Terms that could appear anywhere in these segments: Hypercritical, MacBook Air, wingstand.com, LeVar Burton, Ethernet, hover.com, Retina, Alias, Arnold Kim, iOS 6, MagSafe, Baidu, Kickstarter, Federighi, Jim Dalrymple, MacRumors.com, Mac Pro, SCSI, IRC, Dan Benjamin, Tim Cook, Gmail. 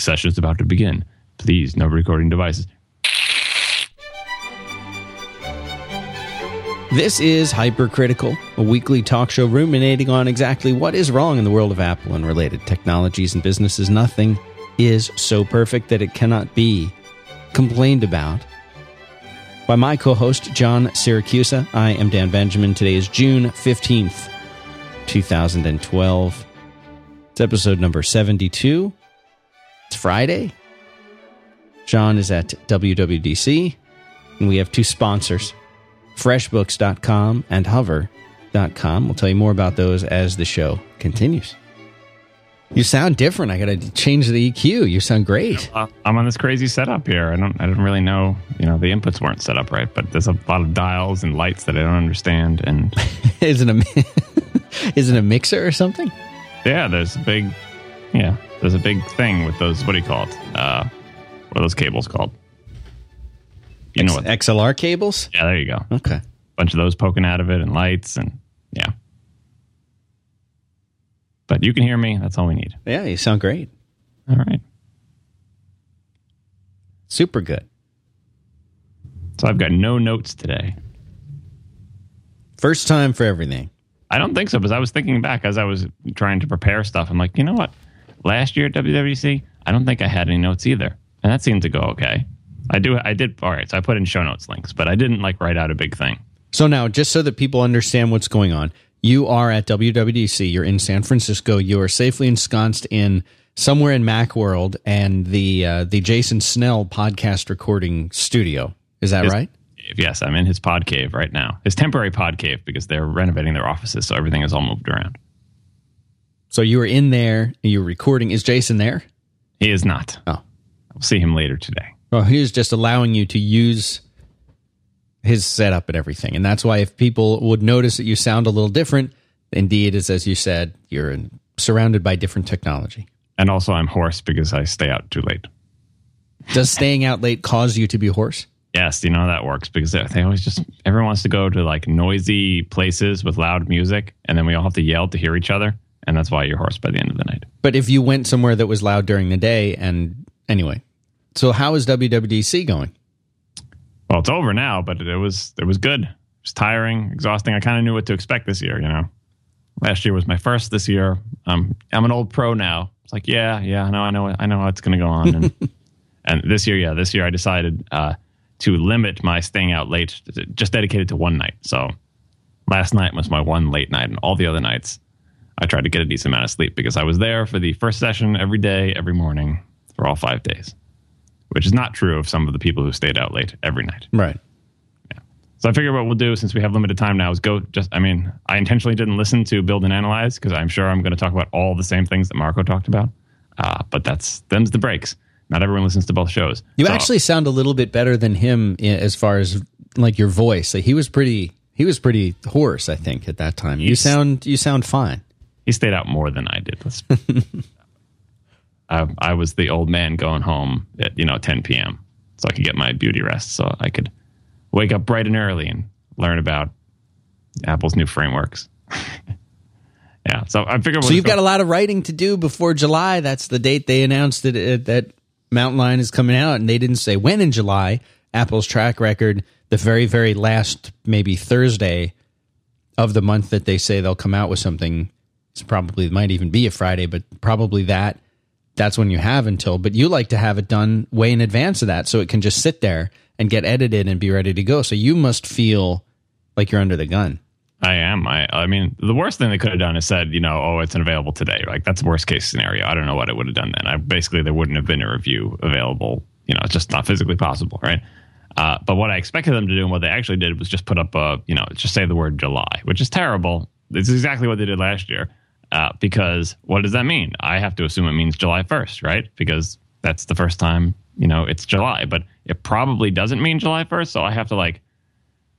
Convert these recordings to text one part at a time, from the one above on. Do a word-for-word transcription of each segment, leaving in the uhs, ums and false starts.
The session is about to begin. Please, no recording devices. This is Hypercritical, a weekly talk show ruminating on exactly what is wrong in the world of Apple and related technologies and businesses. Nothing is so perfect that it cannot be complained about. By my co-host, John Siracusa. I am Dan Benjamin. Today is June fifteenth, twenty twelve. It's episode number seventy-two. It's Friday. John is at W W D C, and we have two sponsors, freshbooks dot com and hover dot com. We'll tell you more about those as the show continues. You sound different. I got to change the E Q. You sound great. I'm on this crazy setup here. I don't I don't really know, you know, the inputs weren't set up right, but there's a lot of dials and lights that I don't understand. And is it a is it a mixer or something? Yeah, there's a big yeah, there's a big thing with those, what do you call it? Uh, what are those cables called? You X, know what? X L R cables? Yeah, there you go. Okay. Bunch of those poking out of it and lights and yeah. But you can hear me. That's all we need. Yeah, you sound great. All right. Super good. So I've got no notes today. First time for everything. I don't think so, because I was thinking back as I was trying to prepare stuff. I'm like, you know what? Last year at W W D C, I don't think I had any notes either. And that seemed to go okay. I do. I did. All right. So I put in show notes links, but I didn't like write out a big thing. So now, just so that people understand what's going on, you are at W W D C, you're in San Francisco, you are safely ensconced in somewhere in Macworld and the uh, the Jason Snell podcast recording studio. Is that his, right? Yes, I'm in his pod cave right now. His temporary pod cave, because they're renovating their offices, so everything is all moved around. So you were in there, you were recording. Is Jason there? He is not. Oh. I'll see him later today. Well, he was just allowing you to use his setup and everything. And that's why if people would notice that you sound a little different, indeed, is as you said, you're surrounded by different technology. And also I'm hoarse because I stay out too late. Does staying out late cause you to be hoarse? Yes, you know how that works, because they always just, everyone wants to go to like noisy places with loud music, and then we all have to yell to hear each other, and that's why you're hoarse by the end of the night. But if you went somewhere that was loud during the day, and anyway. So how is W W D C going? Well, it's over now, but it was it was good. It was tiring, exhausting. I kind of knew what to expect this year, you know. Last year was my first. This year, um, I'm an old pro now. It's like, yeah, yeah, no, I know, I know how it's going to go on. And, and this year, yeah, this year I decided uh, to limit my staying out late, just dedicated to one night. So last night was my one late night, and all the other nights I tried to get a decent amount of sleep because I was there for the first session every day, every morning for all five days. Which is not true of some of the people who stayed out late every night. Right. Yeah. So I figure what we'll do, since we have limited time now, is go just, I mean, I intentionally didn't listen to Build and Analyze because I'm sure I'm going to talk about all the same things that Marco talked about. Uh, but that's, them's the breaks. Not everyone listens to both shows. You so, actually sound a little bit better than him as far as like your voice. Like, he was pretty, he was pretty hoarse, I think, at that time. You sound, you sound fine. He stayed out more than I did. Let's I, I was the old man going home at, you know, ten p.m. so I could get my beauty rest, so I could wake up bright and early and learn about Apple's new frameworks. Yeah, so I figured. So you've got a lot of writing to do before July. That's the date they announced that uh, that Mountain Lion is coming out, and they didn't say when in July. Apple's track record, the very, very last maybe Thursday of the month that they say they'll come out with something. It's probably, it might even be a Friday, but probably that. That's when you have until, but you like to have it done way in advance of that so it can just sit there and get edited and be ready to go. So you must feel like you're under the gun. I am. I I mean, the worst thing they could have done is said, you know, oh, it's unavailable today. Like, that's the worst case scenario. I don't know what it would have done then. I basically, there wouldn't have been a review available. You know, it's just not physically possible, right? Uh, but what I expected them to do and what they actually did was just put up a, you know, just say the word July, which is terrible. It's exactly what they did last year. Uh, because what does that mean? I have to assume it means July first, right? Because that's the first time, you know, it's July. But it probably doesn't mean July first, so I have to, like,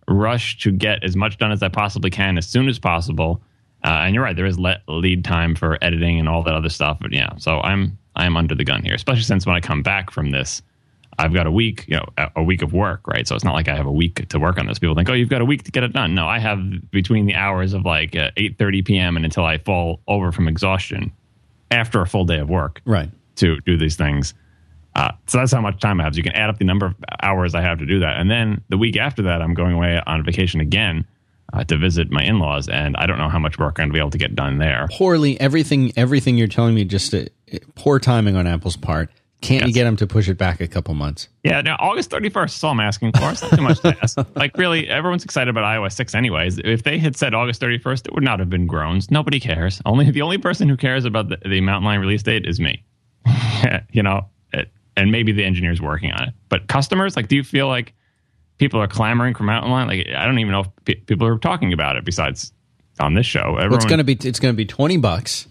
rush to get as much done as I possibly can as soon as possible. Uh, and you're right, there is le- lead time for editing and all that other stuff. But, yeah, so I'm I'm under the gun here, especially since when I come back from this, I've got a week, you know, a week of work, right? So it's not like I have a week to work on this. People think, oh, you've got a week to get it done. No, I have between the hours of like eight thirty p.m. and until I fall over from exhaustion after a full day of work. Right. to do these things. Uh, so that's how much time I have. So you can add up the number of hours I have to do that. And then the week after that, I'm going away on vacation again uh, to visit my in-laws. And I don't know how much work I'm going to be able to get done there. Poorly, everything everything you're telling me, just uh, poor timing on Apple's part. Can't yes. you get them to push it back a couple months? Yeah, now August thirty-first is all I'm asking for. It's not too much to ask. Like, really, everyone's excited about iOS six anyways. If they had said August thirty-first, it would not have been groans. Nobody cares. Only the only person who cares about the, the Mountain Lion release date is me. You know, it, and maybe the engineers working on it. But customers, like, do you feel like people are clamoring for Mountain Lion? Like, I don't even know if pe- people are talking about it besides on this show. Everyone, well, it's going to be it's going to be twenty bucks,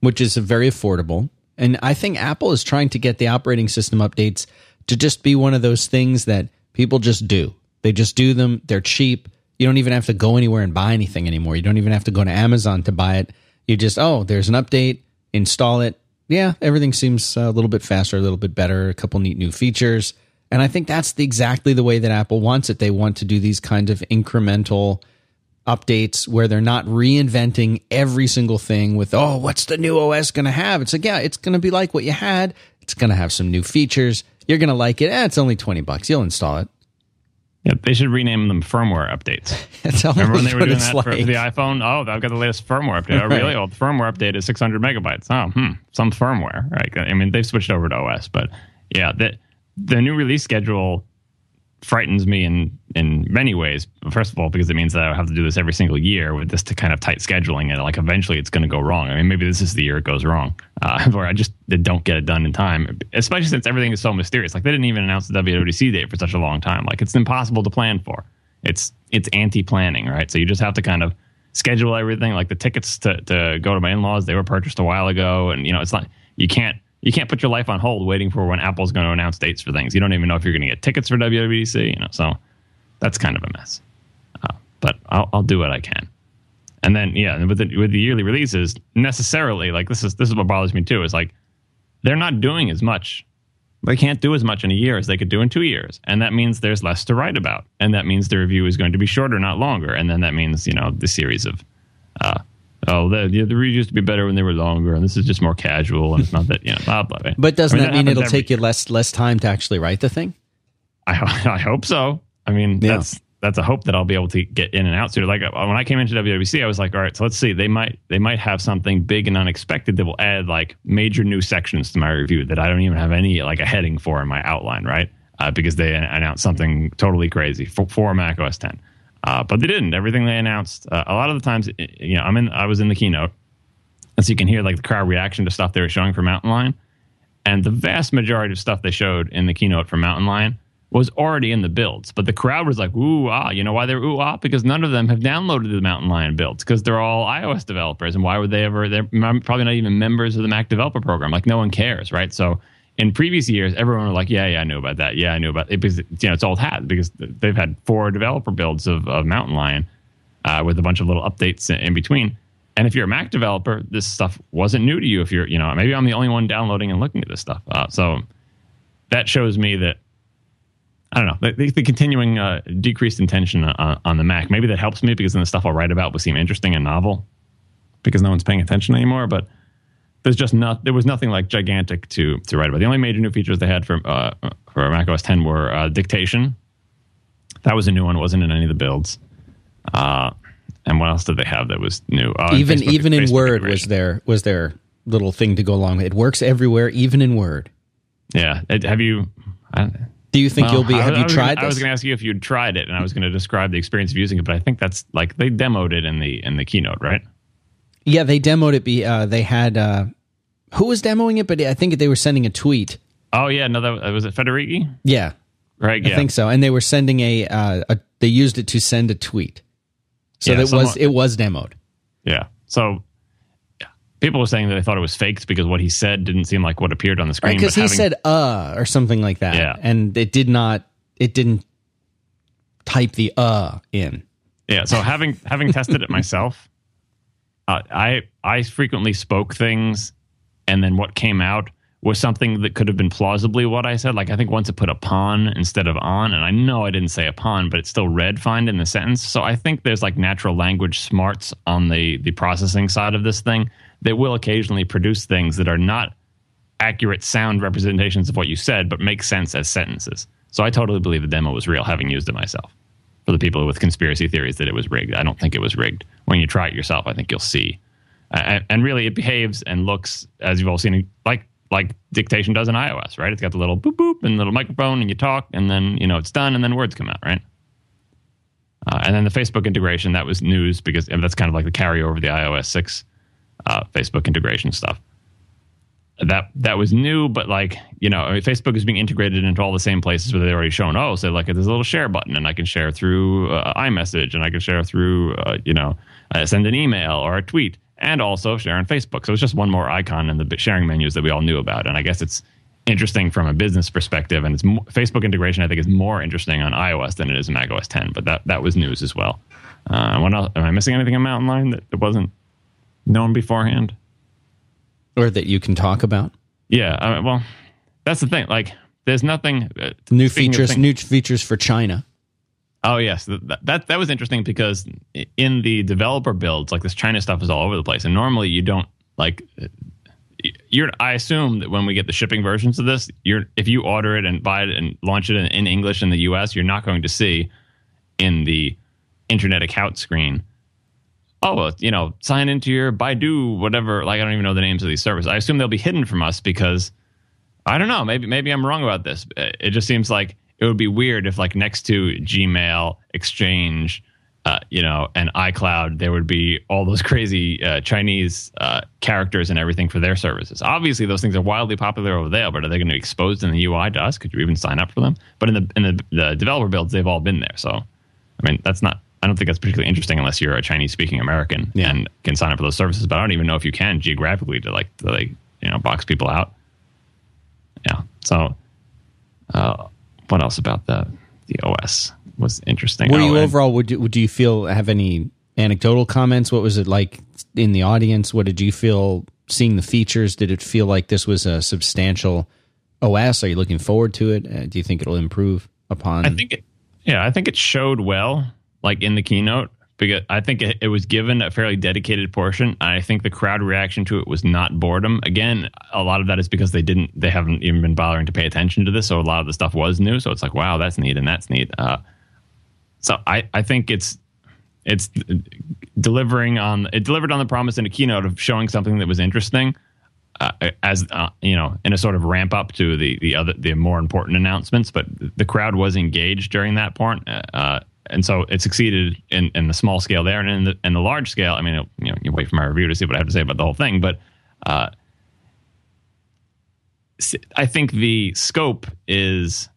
which is very affordable. And I think Apple is trying to get the operating system updates to just be one of those things that people just do. They just do them. They're cheap. You don't even have to go anywhere and buy anything anymore. You don't even have to go to Amazon to buy it. You just, oh, there's an update, install it. Yeah, everything seems a little bit faster, a little bit better, a couple neat new features. And I think that's the, exactly the way that Apple wants it. They want to do these kinds of incremental updates where they're not reinventing every single thing with, oh, what's the new O S going to have? It's like, yeah, it's going to be like what you had. It's going to have some new features. You're going to like it. Eh, it's only twenty bucks. You'll install it. Yeah, they should rename them firmware updates. That's Remember when they were doing that like. for the iPhone? Oh, I've got the latest firmware update. Right. A really old firmware update is six hundred megabytes. Oh, hmm, some firmware. Right? I mean, they've switched over to O S, but yeah, the, the new release schedule frightens me in, in many ways. First of all, because it means that I have to do this every single year with this to kind of tight scheduling, and like eventually it's going to go wrong. I mean, maybe this is the year it goes wrong, uh, where I just don't get it done in time, especially since everything is so mysterious. Like, they didn't even announce the W W D C date for such a long time. Like, it's impossible to plan for. It's it's anti-planning, right? So you just have to kind of schedule everything. Like, the tickets to, to go to my in-laws, they were purchased a while ago, and you know, it's not, you can't You can't put your life on hold waiting for when Apple's going to announce dates for things. You don't even know if you're going to get tickets for W W D C, you know. So that's kind of a mess. Uh, but I'll, I'll do what I can. And then, yeah, with the, with the yearly releases, necessarily, like, this is this is what bothers me too. Is like, they're not doing as much. They can't do as much in a year as they could do in two years, and that means there's less to write about, and that means the review is going to be shorter, not longer, and then that means, you know, the series of. Uh, Oh, the, the reviews used to be better when they were longer, and this is just more casual, and it's not that, you know, blah, blah, blah. But doesn't I mean, that, that mean it'll take year. you less less time to actually write the thing? I, I hope so. I mean, yeah. that's that's a hope that I'll be able to get in and out sooner. Like, when I came into W W D C, I was like, all right, so let's see. They might they might have something big and unexpected that will add, like, major new sections to my review that I don't even have any, like, a heading for in my outline, right? Uh, because they announced something totally crazy for, for Mac O S ten. Uh, but they didn't. Everything they announced, uh, a lot of the times, you know, I'm in, I was in the keynote, and so you can hear, like, the crowd reaction to stuff they were showing for Mountain Lion. And the vast majority of stuff they showed in the keynote for Mountain Lion was already in the builds. But the crowd was like, ooh, ah. You know why they were ooh, ah? Because none of them have downloaded the Mountain Lion builds, because they're all iOS developers. And why would they ever? They're probably not even members of the Mac developer program. Like, no one cares, right? So in previous years, everyone was like, yeah, yeah, I knew about that. Yeah, I knew about it. Because, you know, it's old hat, because they've had four developer builds of, of Mountain Lion uh, with a bunch of little updates in between. And if you're a Mac developer, this stuff wasn't new to you. If you're, you know, maybe I'm the only one downloading and looking at this stuff. Uh, so that shows me that, I don't know, the, the continuing uh, decreased intention on, on the Mac. Maybe that helps me, because then the stuff I'll write about will seem interesting and novel, because no one's paying attention anymore. But There's just not. There was nothing like gigantic to to write about. The only major new features they had for uh, for Mac O S ten were uh, dictation. That was a new one. It wasn't in any of the builds. Uh, and what else did they have that was new? Oh, even Facebook, even in Facebook Word was there was there little thing to go along with. It works everywhere, even in Word. Yeah. It, have you? I, Do you think well, you'll be? Have I, you I tried? Gonna, this? I was going to ask you if you'd tried it, and I was going to describe the experience of using it. But I think that's, like, they demoed it in the in the keynote, right? Yeah, they demoed it. Be uh, they had uh, who was demoing it? But I think they were sending a tweet. Oh yeah, no, that was it. Federighi. Yeah, right. I yeah. think so. And they were sending a, uh, a. They used it to send a tweet. So yeah, that someone, was it was demoed. Yeah. So yeah. People were saying that they thought it was faked because what he said didn't seem like what appeared on the screen. Because right, he having, said "uh" or something like that. Yeah. And it did not. It didn't type the "uh" in. Yeah. So having having tested it myself. Uh, I I frequently spoke things, and then what came out was something that could have been plausibly what I said. Like, I think once it put upon instead of on, and I know I didn't say upon, but it still read fine in the sentence. So I think there's, like, natural language smarts on the, the processing side of this thing that will occasionally produce things that are not accurate sound representations of what you said, but make sense as sentences. So I totally believe the demo was real, having used it myself. For the people with conspiracy theories that it was rigged, I don't think it was rigged. When you try it yourself, I think you'll see. Uh, and really, it behaves and looks, as you've all seen, like like dictation does in iOS, right? It's got the little boop, boop, and little microphone, and you talk, and then, you know, it's done, and then words come out, right? Uh, and then the Facebook integration, that was news, because that's kind of like the carryover of the iOS six uh, Facebook integration stuff. That that was new, but like, you know, I mean, Facebook is being integrated into all the same places where they've already shown, oh, so like there's a little share button, and I can share through uh, iMessage, and I can share through, uh, you know, uh, send an email or a tweet, and also share on Facebook. So it's just one more icon in the sharing menus that we all knew about. And I guess it's interesting from a business perspective, and it's mo- Facebook integration, I think, is more interesting on iOS than it is in macOS ten, but that, that was news as well. Uh, what else? Am I missing anything on Mountain Lion that, that wasn't known beforehand? Or that you can talk about? Yeah, I mean, well, that's the thing. Like, there's nothing... Uh, new features things, new features for China. Oh, yes. That, that that was interesting, because in the developer builds, like, this China stuff is all over the place. And normally you don't, like... You're, I assume that when we get the shipping versions of this, you're, if you order it and buy it and launch it in, in English in the U S, you're not going to see in the internet account screen, oh, well, you know, sign into your Baidu, whatever. Like, I don't even know the names of these services. I assume they'll be hidden from us because, I don't know, maybe maybe I'm wrong about this. It just seems like it would be weird if, like, next to Gmail, Exchange, uh, you know, and iCloud, there would be all those crazy uh, Chinese uh, characters and everything for their services. Obviously, those things are wildly popular over there, but are they going to be exposed in the U I to us? Could you even sign up for them? But in the in the, the developer builds, they've all been there. So, I mean, that's not... I don't think that's particularly interesting unless you're a Chinese-speaking American yeah. and can sign up for those services. But I don't even know if you can geographically to like, to like you know, box people out. Yeah. So, uh, what else about the the O S was interesting? What do you overall would you, do you feel? Have any anecdotal comments? What was it like in the audience? What did you feel seeing the features? Did it feel like this was a substantial O S? Are you looking forward to it? Uh, do you think it'll improve upon? I think it, yeah, I think it showed well. Like in the keynote, because I think it, it was given a fairly dedicated portion. I think the crowd reaction to it was not boredom. Again, a lot of that is because they didn't, they haven't even been bothering to pay attention to this. So a lot of the stuff was new. So it's like, wow, that's neat and that's neat. Uh, so I, I think it's it's delivering on it delivered on the promise in a keynote of showing something that was interesting, uh, as uh, you know, in a sort of ramp up to the the other the more important announcements. But the crowd was engaged during that part. Uh, And so it succeeded in, in the small scale there, and in the in the large scale. I mean, it, you know, you wait for my review to see what I have to say about the whole thing. But uh, I think the scope is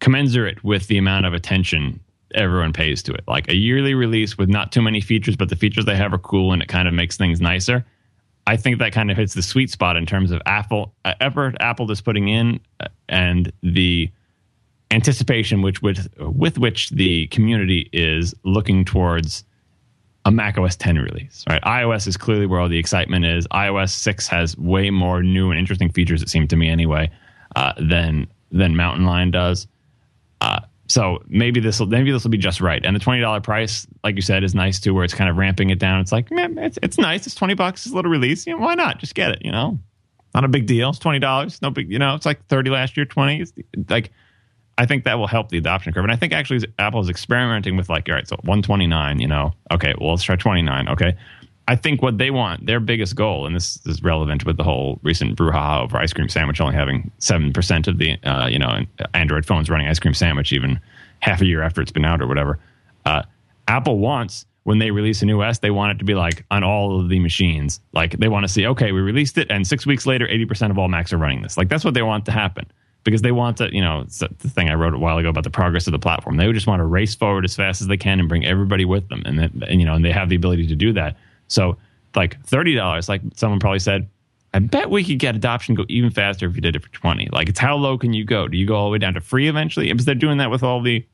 commensurate with the amount of attention everyone pays to it. Like a yearly release with not too many features, but the features they have are cool, and it kind of makes things nicer. I think that kind of hits the sweet spot in terms of Apple uh, effort Apple is putting in, and the anticipation which with, with which the community is looking towards a macOS ten release, right? iOS is clearly where all the excitement is. iOS six has way more new and interesting features, it seemed to me anyway, uh, than than Mountain Lion does. Uh, so maybe this will maybe this will be just right. And the twenty dollars price, like you said, is nice too, where it's kind of ramping it down. It's like, man, it's it's nice. It's twenty bucks. It's a little release. You know, why not? Just get it. You know, not a big deal. It's twenty dollars. No big. You know, it's like thirty last year, twenty. It's like. I think that will help the adoption curve. And I think actually Apple is experimenting with like, all right, so one twenty-nine, you know, okay, well, let's try twenty-nine. Okay. I think what they want, their biggest goal, and this is relevant with the whole recent brouhaha over ice cream sandwich, only having seven percent of the, uh, you know, Android phones running ice cream sandwich, even half a year after it's been out or whatever. Uh, Apple wants, when they release a new S, they want it to be like on all of the machines. Like they want to see, okay, we released it. And six weeks later, eighty percent of all Macs are running this. Like that's what they want to happen. Because they want to, you know, it's the thing I wrote a while ago about the progress of the platform. They would just want to race forward as fast as they can and bring everybody with them. And, then, and you know, and they have the ability to do that. So, like, thirty dollars, like someone probably said, I bet we could get adoption go even faster if you did it for twenty dollars. Like, it's how low can you go? Do you go all the way down to free eventually? Because they're doing that with all the,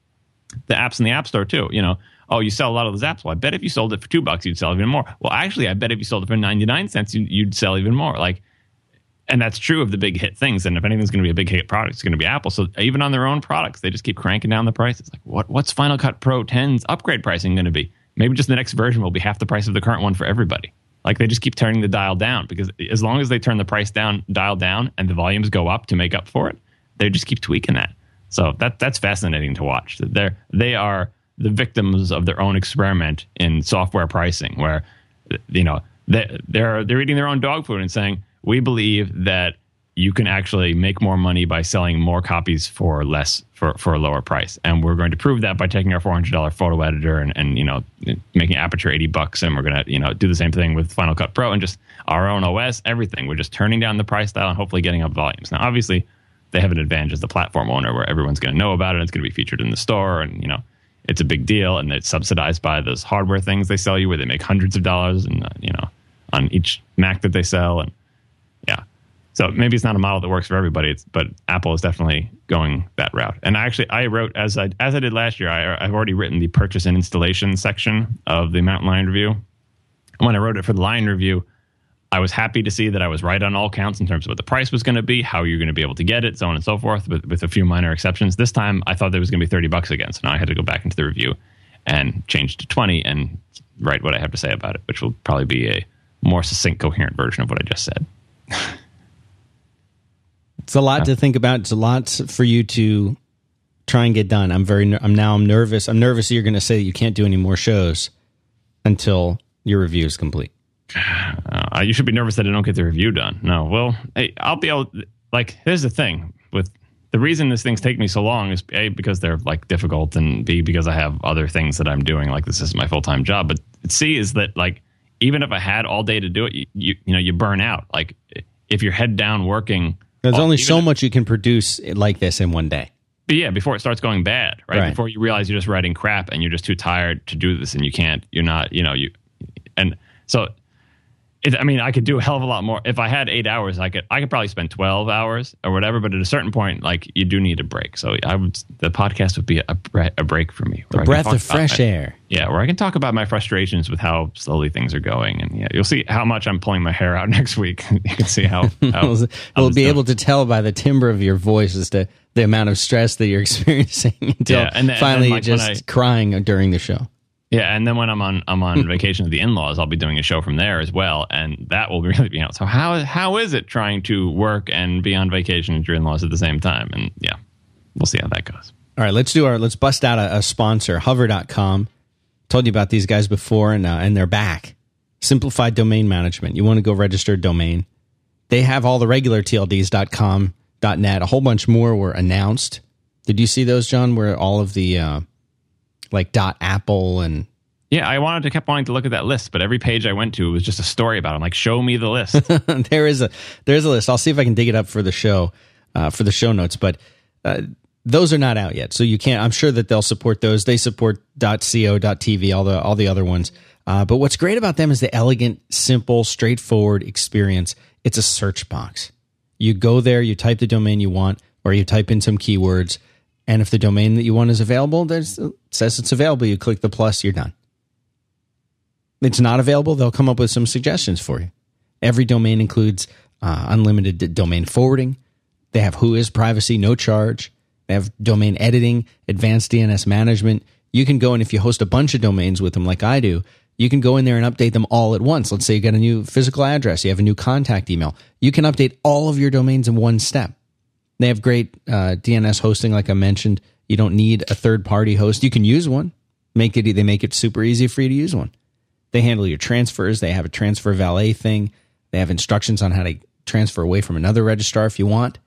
the apps in the App Store, too. You know, oh, you sell a lot of those apps. Well, I bet if you sold it for two bucks, you'd sell even more. Well, actually, I bet if you sold it for ninety-nine cents, you, you'd sell even more. Like, and that's true of the big hit things. And if anything's going to be a big hit product, it's going to be Apple. So even on their own products, they just keep cranking down the prices. Like, what what's Final Cut Pro ten's upgrade pricing going to be? Maybe just the next version will be half the price of the current one for everybody. Like, they just keep turning the dial down, because as long as they turn the price down, dial down, and the volumes go up to make up for it, they just keep tweaking that. So that that's fascinating to watch. They're, they are the victims of their own experiment in software pricing, where, you know, they, they're they're eating their own dog food and saying, we believe that you can actually make more money by selling more copies for less, for, for a lower price. And we're going to prove that by taking our four hundred dollars photo editor and, and, you know, making Aperture eighty bucks. And we're going to, you know, do the same thing with Final Cut Pro and just our own O S, everything. We're just turning down the price dial and hopefully getting up volumes. Now, obviously, they have an advantage as the platform owner, where everyone's going to know about it. It's going to be featured in the store, and, you know, it's a big deal. And it's subsidized by those hardware things they sell you, where they make hundreds of dollars and, uh, you know, on each Mac that they sell. And yeah. So maybe it's not a model that works for everybody, it's, but Apple is definitely going that route. And I actually, I wrote, as I as I did last year, I, I've already written the purchase and installation section of the Mountain Lion review. And when I wrote it for the Lion review, I was happy to see that I was right on all counts in terms of what the price was going to be, how you're going to be able to get it, so on and so forth, with, with a few minor exceptions. This time, I thought there was going to be thirty bucks again, so now I had to go back into the review and change to twenty and write what I have to say about it, which will probably be a more succinct, coherent version of what I just said. It's a lot to think about. It's a lot for you to try and get done. I'm very, I'm now I'm nervous. I'm nervous that you're going to say that you can't do any more shows until your review is complete. Uh, you should be nervous that I don't get the review done. No, well, hey, I'll be able, like, here's the thing with the reason these things take me so long is A, because they're like difficult, and B, because I have other things that I'm doing. Like, this is my full-time job, but C is that, like, even if I had all day to do it, you, you, you know, you burn out. Like, if you're head down working, there's only so much you can produce like this in one day. But yeah, before it starts going bad, right? right? Before you realize you're just writing crap and you're just too tired to do this, and you can't, you're not, you know, you, and so, it, I mean, I could do a hell of a lot more. If I had eight hours, I could, I could probably spend twelve hours or whatever, but at a certain point, like, you do need a break. So I would, the podcast would be a, bre- a break for me. A breath of fresh air. Yeah, where I can talk about my frustrations with how slowly things are going. And yeah, you'll see how much I'm pulling my hair out next week. You can see how... how we'll be able to tell by the timbre of your voice as to the amount of stress that you're experiencing until yeah, and then, finally and then, like, you're just I, crying during the show. Yeah, and then when I'm on I'm on vacation with the in-laws, I'll be doing a show from there as well. And that will really be out. So how how is it trying to work and be on vacation with your in-laws at the same time? And yeah, we'll see how that goes. All right, let's do our let's bust out a, a sponsor, hover dot com. Told you about these guys before, and, uh, and they're back. Simplified domain management. You want to go register a domain. They have all the regular T L Ds dot com, .net. A whole bunch more were announced. Did you see those, John, where all of the uh, like .apple and... Yeah, I wanted to kept wanting to look at that list, but every page I went to was just a story about it. I'm like, show me the list. there is a there is a list. I'll see if I can dig it up for the show, uh, for the show notes, but... Uh, those are not out yet, so you can't. I'm sure that they'll support those. They support dot co dot t v, all the all the other ones. Uh, but what's great about them is the elegant, simple, straightforward experience. It's a search box. You go there, you type the domain you want, or you type in some keywords, and if the domain that you want is available, there's, it says it's available. You click the plus, you're done. If it's not available, they'll come up with some suggestions for you. Every domain includes uh, unlimited domain forwarding. They have Whois privacy, no charge. They have domain editing, advanced D N S management. You can go in, if you host a bunch of domains with them like I do, you can go in there and update them all at once. Let's say you got a new physical address, you have a new contact email. You can update all of your domains in one step. They have great uh, D N S hosting, like I mentioned. You don't need a third-party host. You can use one. Make it. They make it super easy for you to use one. They handle your transfers. They have a transfer valet thing. They have instructions on how to transfer away from another registrar if you want.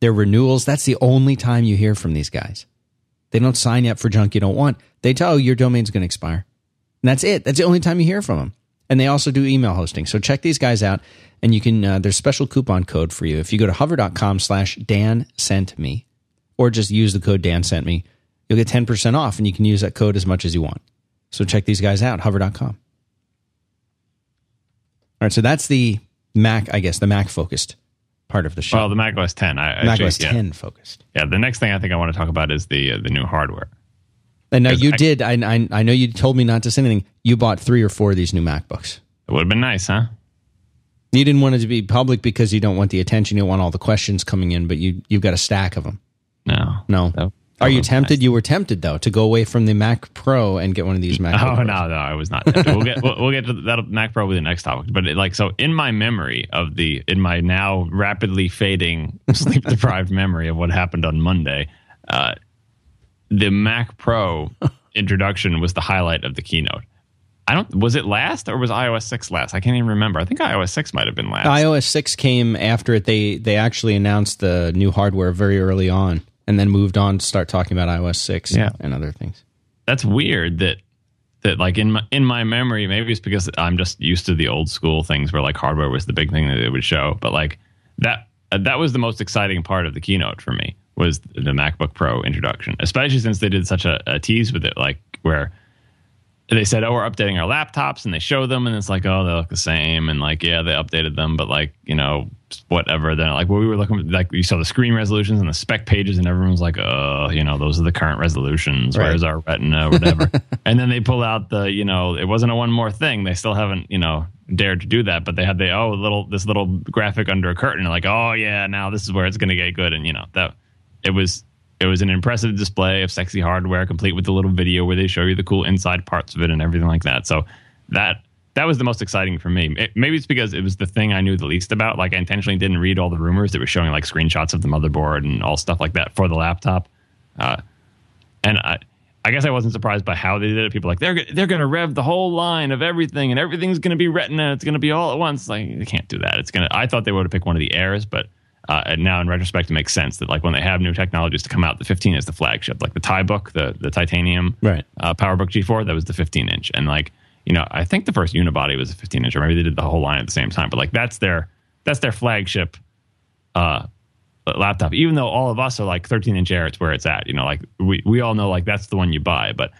Their renewals, that's the only time you hear from these guys. They don't sign you up for junk you don't want. They tell you your domain's going to expire. And that's it. That's the only time you hear from them. And they also do email hosting. So check these guys out. And you can, uh, there's special coupon code for you. If you go to hover dot com slash Dan sent me, or just use the code Dan sent me, you'll get ten percent off, and you can use that code as much as you want. So check these guys out, hover dot com. All right, so that's the Mac, I guess, the Mac focused part of the show. Well, the Mac O S ten. I, Mac actually, O S yeah. ten focused. Yeah, the next thing I think I want to talk about is the uh, the new hardware. And now you I, did. I, I I know you told me not to say anything. You bought three or four of these new MacBooks. It would have been nice, huh? You didn't want it to be public because you don't want the attention. You don't want all the questions coming in, but you, you've got a stack of them. No. No. That, Are you tempted? Nice. You were tempted, though, to go away from the Mac Pro and get one of these Mac Pro. Oh, Pros. no, no, I was not tempted. We'll get, we'll, we'll get to that Mac Pro with the next topic. But, it, like, so in my memory of the, in my now rapidly fading, sleep-deprived memory of what happened on Monday, uh, the Mac Pro introduction was the highlight of the keynote. I don't, was it last or was iOS six last? I can't even remember. I think iOS six might have been last. iOS six came after it. They, they actually announced the new hardware very early on. And then moved on to start talking about iOS six yeah. and other things. That's weird that, that like, in my, in my memory, maybe it's because I'm just used to the old school things where, like, hardware was the big thing that it would show. But, like, that that was the most exciting part of the keynote for me, was the MacBook Pro introduction, especially since they did such a, a tease with it, like, where they said, oh, we're updating our laptops, and they show them, and it's like, oh, they look the same, and, like, yeah, they updated them, but, like, you know, whatever. Then, like, well, we were looking, like, you saw the screen resolutions and the spec pages, and everyone's like, oh, you know, those are the current resolutions. Right. Where's our Retina, whatever. And then they pull out the, you know, it wasn't a one more thing. They still haven't, you know, dared to do that, but they had the, oh, little this little graphic under a curtain, like, oh, yeah, now this is where it's going to get good, and, you know, that it was... It was an impressive display of sexy hardware, complete with a little video where they show you the cool inside parts of it and everything like that. So that that was the most exciting for me. It, maybe it's because it was the thing I knew the least about. Like, I intentionally didn't read all the rumors that were showing, like, screenshots of the motherboard and all stuff like that for the laptop. Uh, and I, I guess I wasn't surprised by how they did it. People were like, they're they're going to rev the whole line of everything, and everything's going to be Retina. It's going to be all at once. Like, they can't do that. It's gonna. I thought they would have picked one of the Airs, but. Uh, and now, in retrospect, it makes sense that, like, when they have new technologies to come out, the fifteen is the flagship. Like the Tiebook, the the titanium right. uh, PowerBook G four, that was the fifteen inch. And, like, you know, I think the first unibody was a fifteen inch, or maybe they did the whole line at the same time. But, like, that's their that's their flagship uh, laptop. Even though all of us are like thirteen inch Air, it's where it's at. You know, like we we all know, like, that's the one you buy. But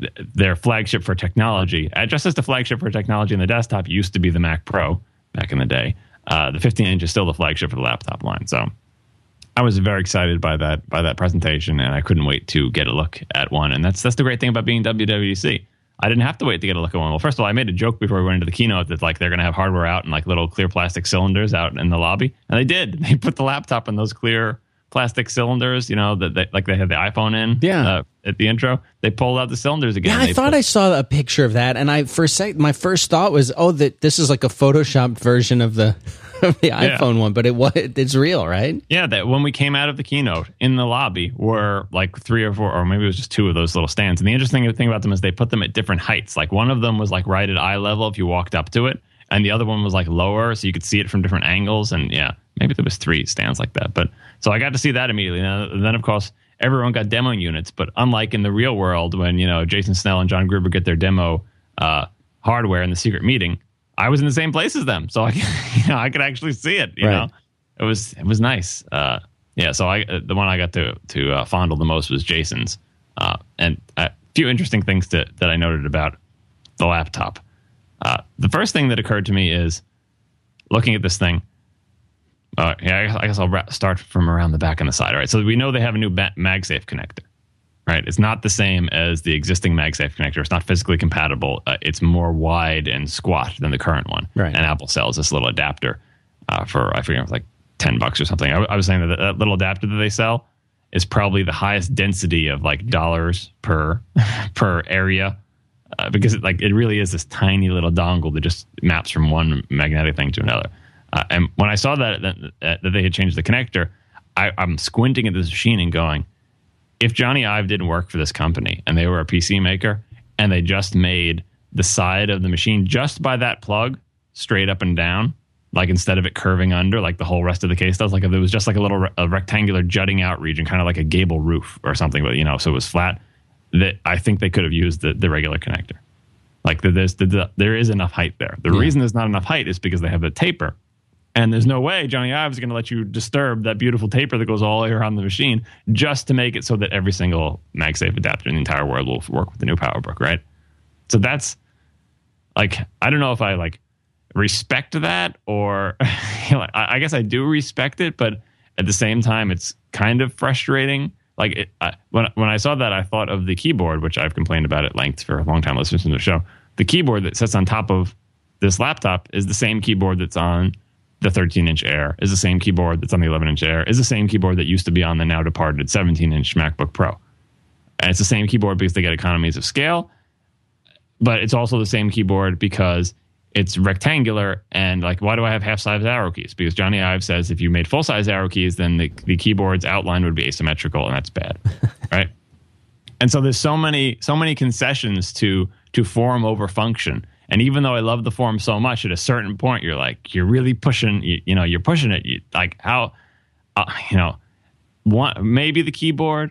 th- their flagship for technology, just as the flagship for technology in the desktop used to be the Mac Pro back in the day. Uh, the fifteen inch is still the flagship for the laptop line, so I was very excited by that by that presentation, and I couldn't wait to get a look at one. And that's that's the great thing about being W W D C. I didn't have to wait to get a look at one. Well, first of all, I made a joke before we went into the keynote that, like, they're going to have hardware out in, like, little clear plastic cylinders out in the lobby, and they did. They put the laptop in those clear plastic cylinders, you know, that they, like they had the iPhone in yeah. uh, at the intro. They pulled out the cylinders again. Yeah, I thought pulled- I saw a picture of that, and I for a sec, my first thought was, oh, that this is like a photoshopped version of the of the iPhone yeah. one, but it was it's real, right? Yeah, that when we came out of the keynote, in the lobby were like three or four, or maybe it was just two of those little stands. And the interesting thing about them is they put them at different heights. Like, one of them was, like, right at eye level if you walked up to it, and the other one was, like, lower, so you could see it from different angles. And yeah, maybe there was three stands like that, but. So I got to see that immediately. And then, of course, everyone got demo units. But unlike in the real world, when, you know, Jason Snell and John Gruber get their demo uh, hardware in the secret meeting, I was in the same place as them. So I, you know, I could actually see it. You right. know, it was it was nice. Uh, yeah. So I the one I got to to uh, fondle the most was Jason's. Uh, and a few interesting things to, that I noted about the laptop. Uh, the first thing that occurred to me is looking at this thing. Uh, yeah, I guess I'll start from around the back and the side. All right, so we know they have a new MagSafe connector, right? It's not the same as the existing MagSafe connector. It's not physically compatible. Uh, it's more wide and squat than the current one. Right. And Apple sells this little adapter uh, for, I forget, like ten bucks or something. I, I was saying that that little adapter that they sell is probably the highest density of, like, dollars per per area uh, because it, like, it really is this tiny little dongle that just maps from one magnetic thing to another. Uh, and when I saw that, that that they had changed the connector, I, I'm squinting at this machine and going, if Johnny Ive didn't work for this company and they were a P C maker and they just made the side of the machine just by that plug straight up and down, like instead of it curving under like the whole rest of the case does, like if it was just like a little re- a rectangular jutting out region, kind of like a gable roof or something, but, you know, so it was flat, that I think they could have used the, the regular connector. Like the, there's the, the, there is enough height there. The yeah. reason there's not enough height is because they have the taper. And there's no way Johnny Ive is going to let you disturb that beautiful taper that goes all the way around the machine just to make it so that every single MagSafe adapter in the entire world will work with the new PowerBook, right? So that's, like, I don't know if I, like, respect that or, you know, I, I guess I do respect it, but at the same time, it's kind of frustrating. Like, it, I, when when I saw that, I thought of the keyboard, which I've complained about at length for a long time listeners to the show. The keyboard that sits on top of this laptop is the same keyboard that's on the thirteen inch Air, is the same keyboard that's on the eleven inch Air, is the same keyboard that used to be on the now departed seventeen inch MacBook Pro. And it's the same keyboard because they get economies of scale. But it's also the same keyboard because it's rectangular. And like, why do I have half-size arrow keys? Because Johnny Ive says if you made full-size arrow keys, then the, the keyboard's outline would be asymmetrical, and that's bad, right? And so there's so many so many concessions to to form over function. And even though I love the form so much, at a certain point, you're like, you're really pushing, you, you know, you're pushing it. You, like how, uh, you know, one, maybe the keyboard,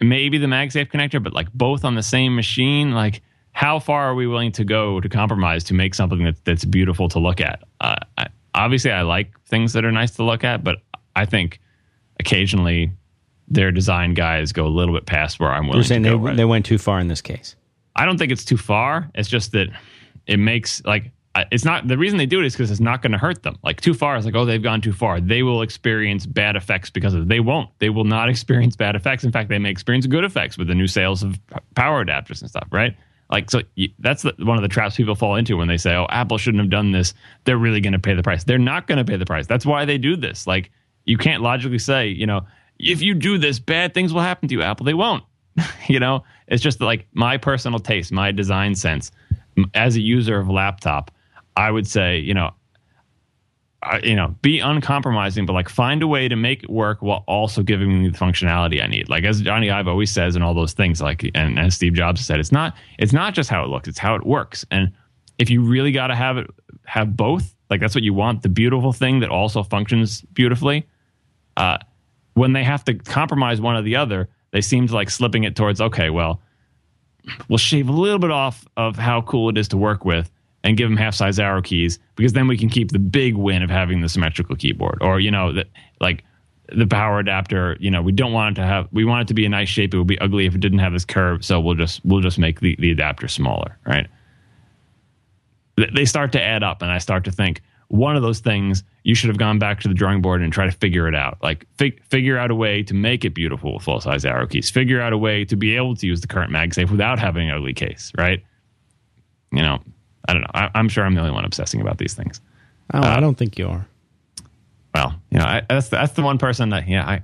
maybe the MagSafe connector, but like both on the same machine, like, how far are we willing to go to compromise to make something that, that's beautiful to look at? Uh, I, obviously, I like things that are nice to look at, but I think occasionally their design guys go a little bit past where I'm willing to go. You're saying they, right? They went too far in this case? I don't think it's too far. It's just that it makes, like, it's not, the reason they do it is because it's not going to hurt them. Like, too far is like, oh, they've gone too far. They will experience bad effects because of it. They won't. They will not experience bad effects. In fact, they may experience good effects with the new sales of power adapters and stuff, right? Like, so you, that's the, one of the traps people fall into when they say, oh, Apple shouldn't have done this. They're really going to pay the price. They're not going to pay the price. That's why they do this. Like, you can't logically say, you know, if you do this, bad things will happen to you, Apple. They won't. You know, it's just like my personal taste, my design sense. As a user of laptop, I would say, you know, I, you know, be uncompromising, but like find a way to make it work while also giving me the functionality I need. Like as Johnny Ive always says, and all those things, like, and as Steve Jobs said, it's not, it's not just how it looks, it's how it works. And if you really got to have it, have both, like that's what you want, the beautiful thing that also functions beautifully. Uh, when they have to compromise one or the other, they seem to like slipping it towards, okay, well, we'll shave a little bit off of how cool it is to work with and give them half-size arrow keys, because then we can keep the big win of having the symmetrical keyboard. Or, you know, the, like the power adapter, you know, we don't want it to have, we want it to be a nice shape. It would be ugly if it didn't have this curve. So we'll just, we'll just make the, the adapter smaller, right? They start to add up, and I start to think one of those things, you should have gone back to the drawing board and try to figure it out. Like fig- figure out a way to make it beautiful with full-size arrow keys. Figure out a way to be able to use the current MagSafe without having an ugly case, right? You know, I don't know. I, I'm sure I'm the only one obsessing about these things. Oh, uh, I don't think you are. Well, you know, I, that's the, that's the one person that, yeah, I,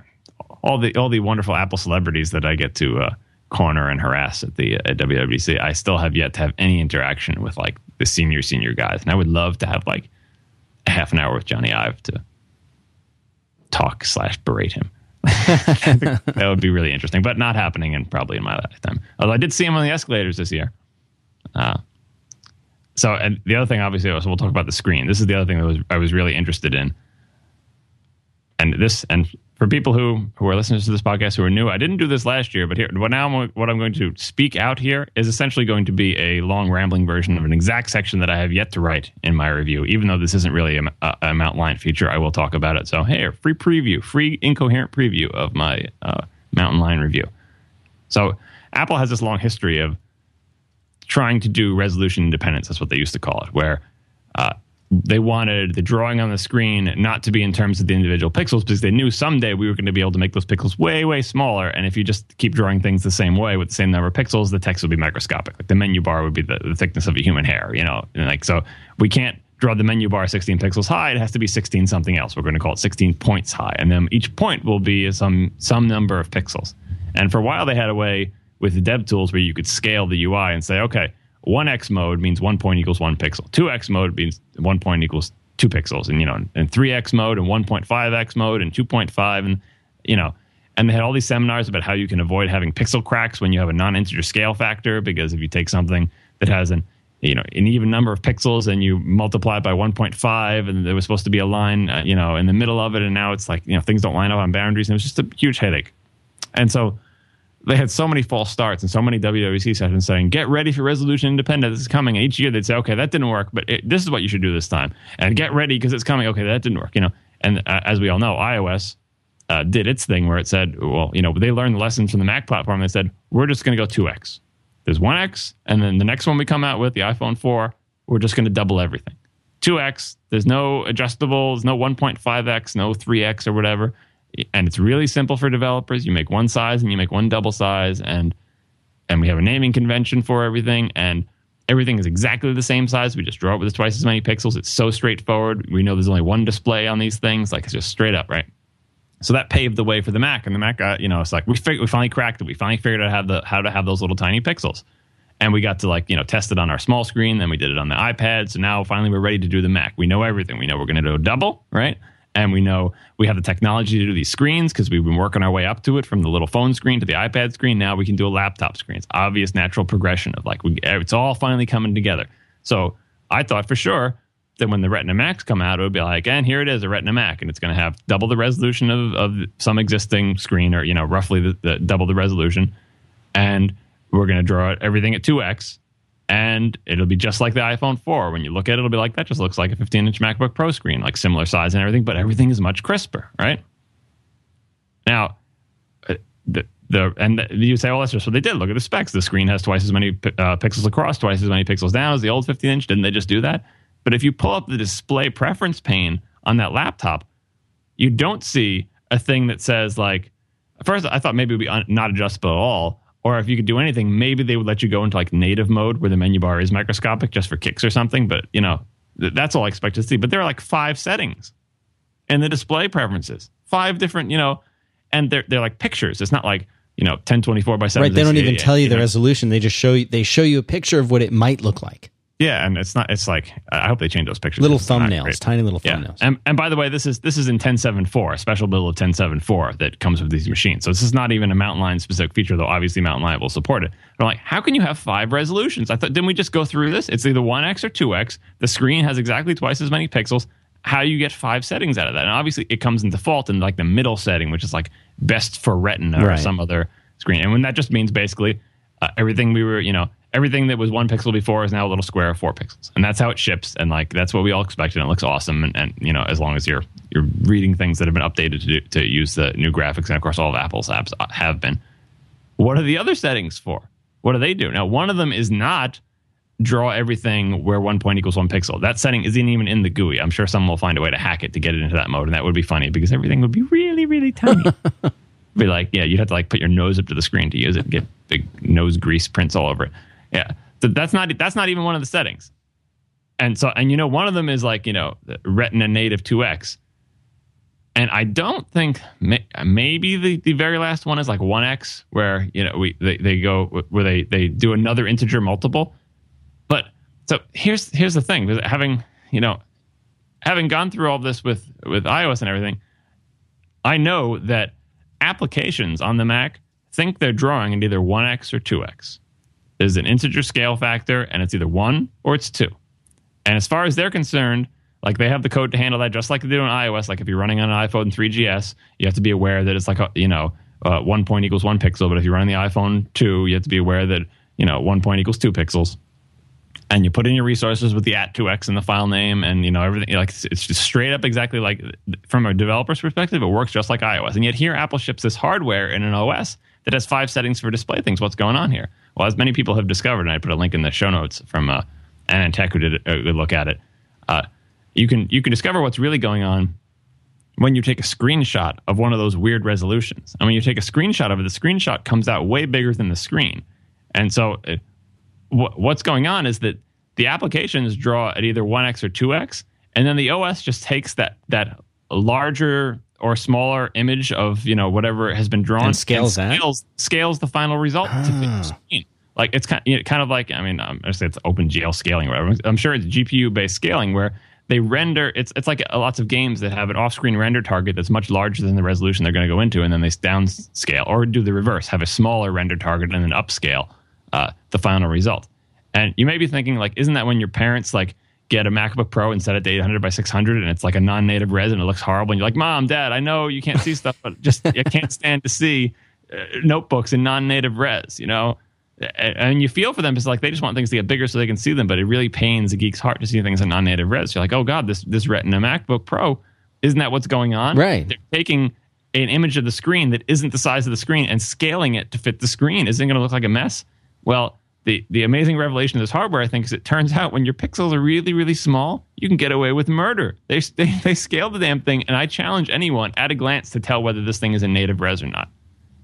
all the all the wonderful Apple celebrities that I get to uh, corner and harass at the at W W D C, I still have yet to have any interaction with like the senior senior guys, and I would love to have like a half an hour with Johnny Ive to talk slash berate him. That would be really interesting, but not happening in probably in my lifetime. Although I did see him on the escalators this year. Uh, So and the other thing, obviously, was, we'll talk about the screen. This is the other thing that was, I was really interested in. And this, and for people who, who are listeners to this podcast who are new, I didn't do this last year, but here, what now I'm, what I'm going to speak out here is essentially going to be a long rambling version of an exact section that I have yet to write in my review. Even though this isn't really a, a, a Mountain Lion feature, I will talk about it. So hey, free preview, free incoherent preview of my uh, Mountain Lion review. So Apple has this long history of trying to do resolution independence. That's what they used to call it, where uh, they wanted the drawing on the screen not to be in terms of the individual pixels, because they knew someday we were going to be able to make those pixels way, way smaller. And if you just keep drawing things the same way with the same number of pixels, the text would be microscopic. Like the menu bar would be the, the thickness of a human hair, you know? And like, so we can't draw the menu bar sixteen pixels high. It has to be sixteen something else. We're going to call it sixteen points high. And then each point will be some, some number of pixels. And for a while they had a way with the dev tools where you could scale the U I and say, okay, one X mode means one point equals one pixel. two X mode means one point equals two pixels. And, you know, and three X mode and one point five X mode and two point five. And, you know, and they had all these seminars about how you can avoid having pixel cracks when you have a non-integer scale factor, because if you take something that has an, you know, an even number of pixels and you multiply it by one point five, and there was supposed to be a line, uh, you know, in the middle of it. And now it's like, you know, things don't line up on boundaries. And it was just a huge headache. And so they had so many false starts and so many W W D C sessions saying, get ready for resolution independence, it's coming. And each year they'd say, okay, that didn't work, but it, this is what you should do this time. And get ready because it's coming. Okay, that didn't work. You know, and uh, as we all know, iOS uh, did its thing where it said, well, you know, they learned the lessons from the Mac platform. They said, we're just going to go two X. There's one X, and then the next one we come out with, the iPhone four, we're just going to double everything. two X, there's no adjustables, no one point five X, no three X or whatever. And it's really simple for developers. You make one size and you make one double size, and and we have a naming convention for everything, and everything is exactly the same size. We just draw it with twice as many pixels. It's so straightforward. We know there's only one display on these things. Like, it's just straight up, right? So that paved the way for the Mac, and the Mac got, you know, it's like we figured, we finally cracked it. We finally figured out how to how to have those little tiny pixels, and we got to, like, you know, test it on our small screen. Then we did it on the iPad. So now finally we're ready to do the Mac. We know everything. We know we're going to do a double, right? And we know we have the technology to do these screens because we've been working our way up to it from the little phone screen to the iPad screen. Now we can do a laptop screen. It's obvious natural progression of, like, we, it's all finally coming together. So I thought for sure that when the Retina Macs come out, it would be like, and here it is, a Retina Mac. And it's going to have double the resolution of, of some existing screen, or, you know, roughly the, the, double the resolution. And we're going to draw everything at two X. And it'll be just like the iPhone four. When you look at it, it'll be like, that just looks like a fifteen-inch MacBook Pro screen, like similar size and everything, but everything is much crisper, right? Now, the the and the, you say, well, that's just what they did. Look at the specs. The screen has twice as many uh, pixels across, twice as many pixels down as the old fifteen-inch. Didn't they just do that? But if you pull up the display preference pane on that laptop, you don't see a thing that says, like, first, I thought maybe it would be un- not adjustable at all. Or if you could do anything, maybe they would let you go into, like, native mode where the menu bar is microscopic just for kicks or something. But, you know, th- that's all I expect to see. But there are, like, five settings in the display preferences, five different, you know, and they're, they're like pictures. It's not like, you know, ten twenty-four by seven. Right. They don't even tell you the resolution. They just show you, they show you a picture of what it might look like. Yeah, and it's not. It's like, I hope they change those pictures. Little thumbnails, tiny little thumbnails. Yeah. And and by the way, this is this is in ten seven four, a special build of ten seven four that comes with these machines. So this is not even a Mountain Lion specific feature, though. Obviously, Mountain Lion will support it. But I'm like, how can you have five resolutions? I thought, didn't we just go through this? It's either one X or two X. The screen has exactly twice as many pixels. How do you get five settings out of that? And obviously, it comes in default in, like, the middle setting, which is like best for Retina, right, or some other screen. And when that just means basically uh, everything we were, you know. Everything that was one pixel before is now a little square of four pixels. And that's how it ships. And, like, that's what we all expected. And it looks awesome. And, and, you know, as long as you're you're reading things that have been updated to do, to use the new graphics. And, of course, all of Apple's apps have been. What are the other settings for? What do they do? Now, one of them is not draw everything where one point equals one pixel. That setting isn't even in the G U I. I'm sure someone will find a way to hack it to get it into that mode. And that would be funny because everything would be really, really tiny. Be like, yeah, you'd have to, like, put your nose up to the screen to use it and get big nose grease prints all over it. Yeah, so that's not that's not even one of the settings. And so, and, you know, one of them is, like, you know, Retina native two X. And I don't think may, maybe the, the very last one is like one X where, you know, we they, they go where they, they do another integer multiple. But so here's here's the thing, having, you know, having gone through all this with, with iOS and everything, I know that applications on the Mac think they're drawing at either one X or two X. There's an integer scale factor, and it's either one or it's two. And as far as they're concerned, like, they have the code to handle that just like they do on iOS. Like, if you're running on an iPhone three G S, you have to be aware that it's like, a, you know, uh, one point equals one pixel. But if you're running the iPhone two, you have to be aware that, you know, one point equals two pixels. And you put in your resources with the at two X in the file name, and, you know, everything. Like, it's just straight up exactly like, from a developer's perspective, it works just like iOS. And yet here, Apple ships this hardware in an O S that has five settings for display things. What's going on here? Well, as many people have discovered, and I put a link in the show notes from uh, Anna and Tech, who did a good look at it, uh, you can you can discover what's really going on when you take a screenshot of one of those weird resolutions. And when you take a screenshot of it, the screenshot comes out way bigger than the screen. And so it, wh- what's going on is that the applications draw at either one X or two X, and then the O S just takes that that larger or smaller image of, you know, whatever has been drawn and scales and scales, scales the final result ah. to the screen. Like, it's kind of, you know, kind of like, I mean, um, I say it's OpenGL scaling or whatever. I'm sure it's G P U-based scaling where they render, it's it's like lots of games that have an off-screen render target that's much larger than the resolution they're going to go into, and then they downscale or do the reverse, have a smaller render target and then upscale uh, the final result. And you may be thinking, like, isn't that when your parents, like, get a MacBook Pro and set it to eight hundred by six hundred, and it's like a non-native res, and it looks horrible. And you're like, Mom, Dad, I know you can't see stuff, but just I can't stand to see uh, notebooks in non-native res, you know. And, and you feel for them because, like, they just want things to get bigger so they can see them, but it really pains a geek's heart to see things in non-native res. You're like, oh God, this this Retina MacBook Pro, isn't that what's going on? Right. They're taking an image of the screen that isn't the size of the screen and scaling it to fit the screen. Isn't it going to look like a mess? Well. The the amazing revelation of this hardware, I think, is it turns out when your pixels are really, really small, you can get away with murder. They, they they scale the damn thing, and I challenge anyone at a glance to tell whether this thing is in native res or not.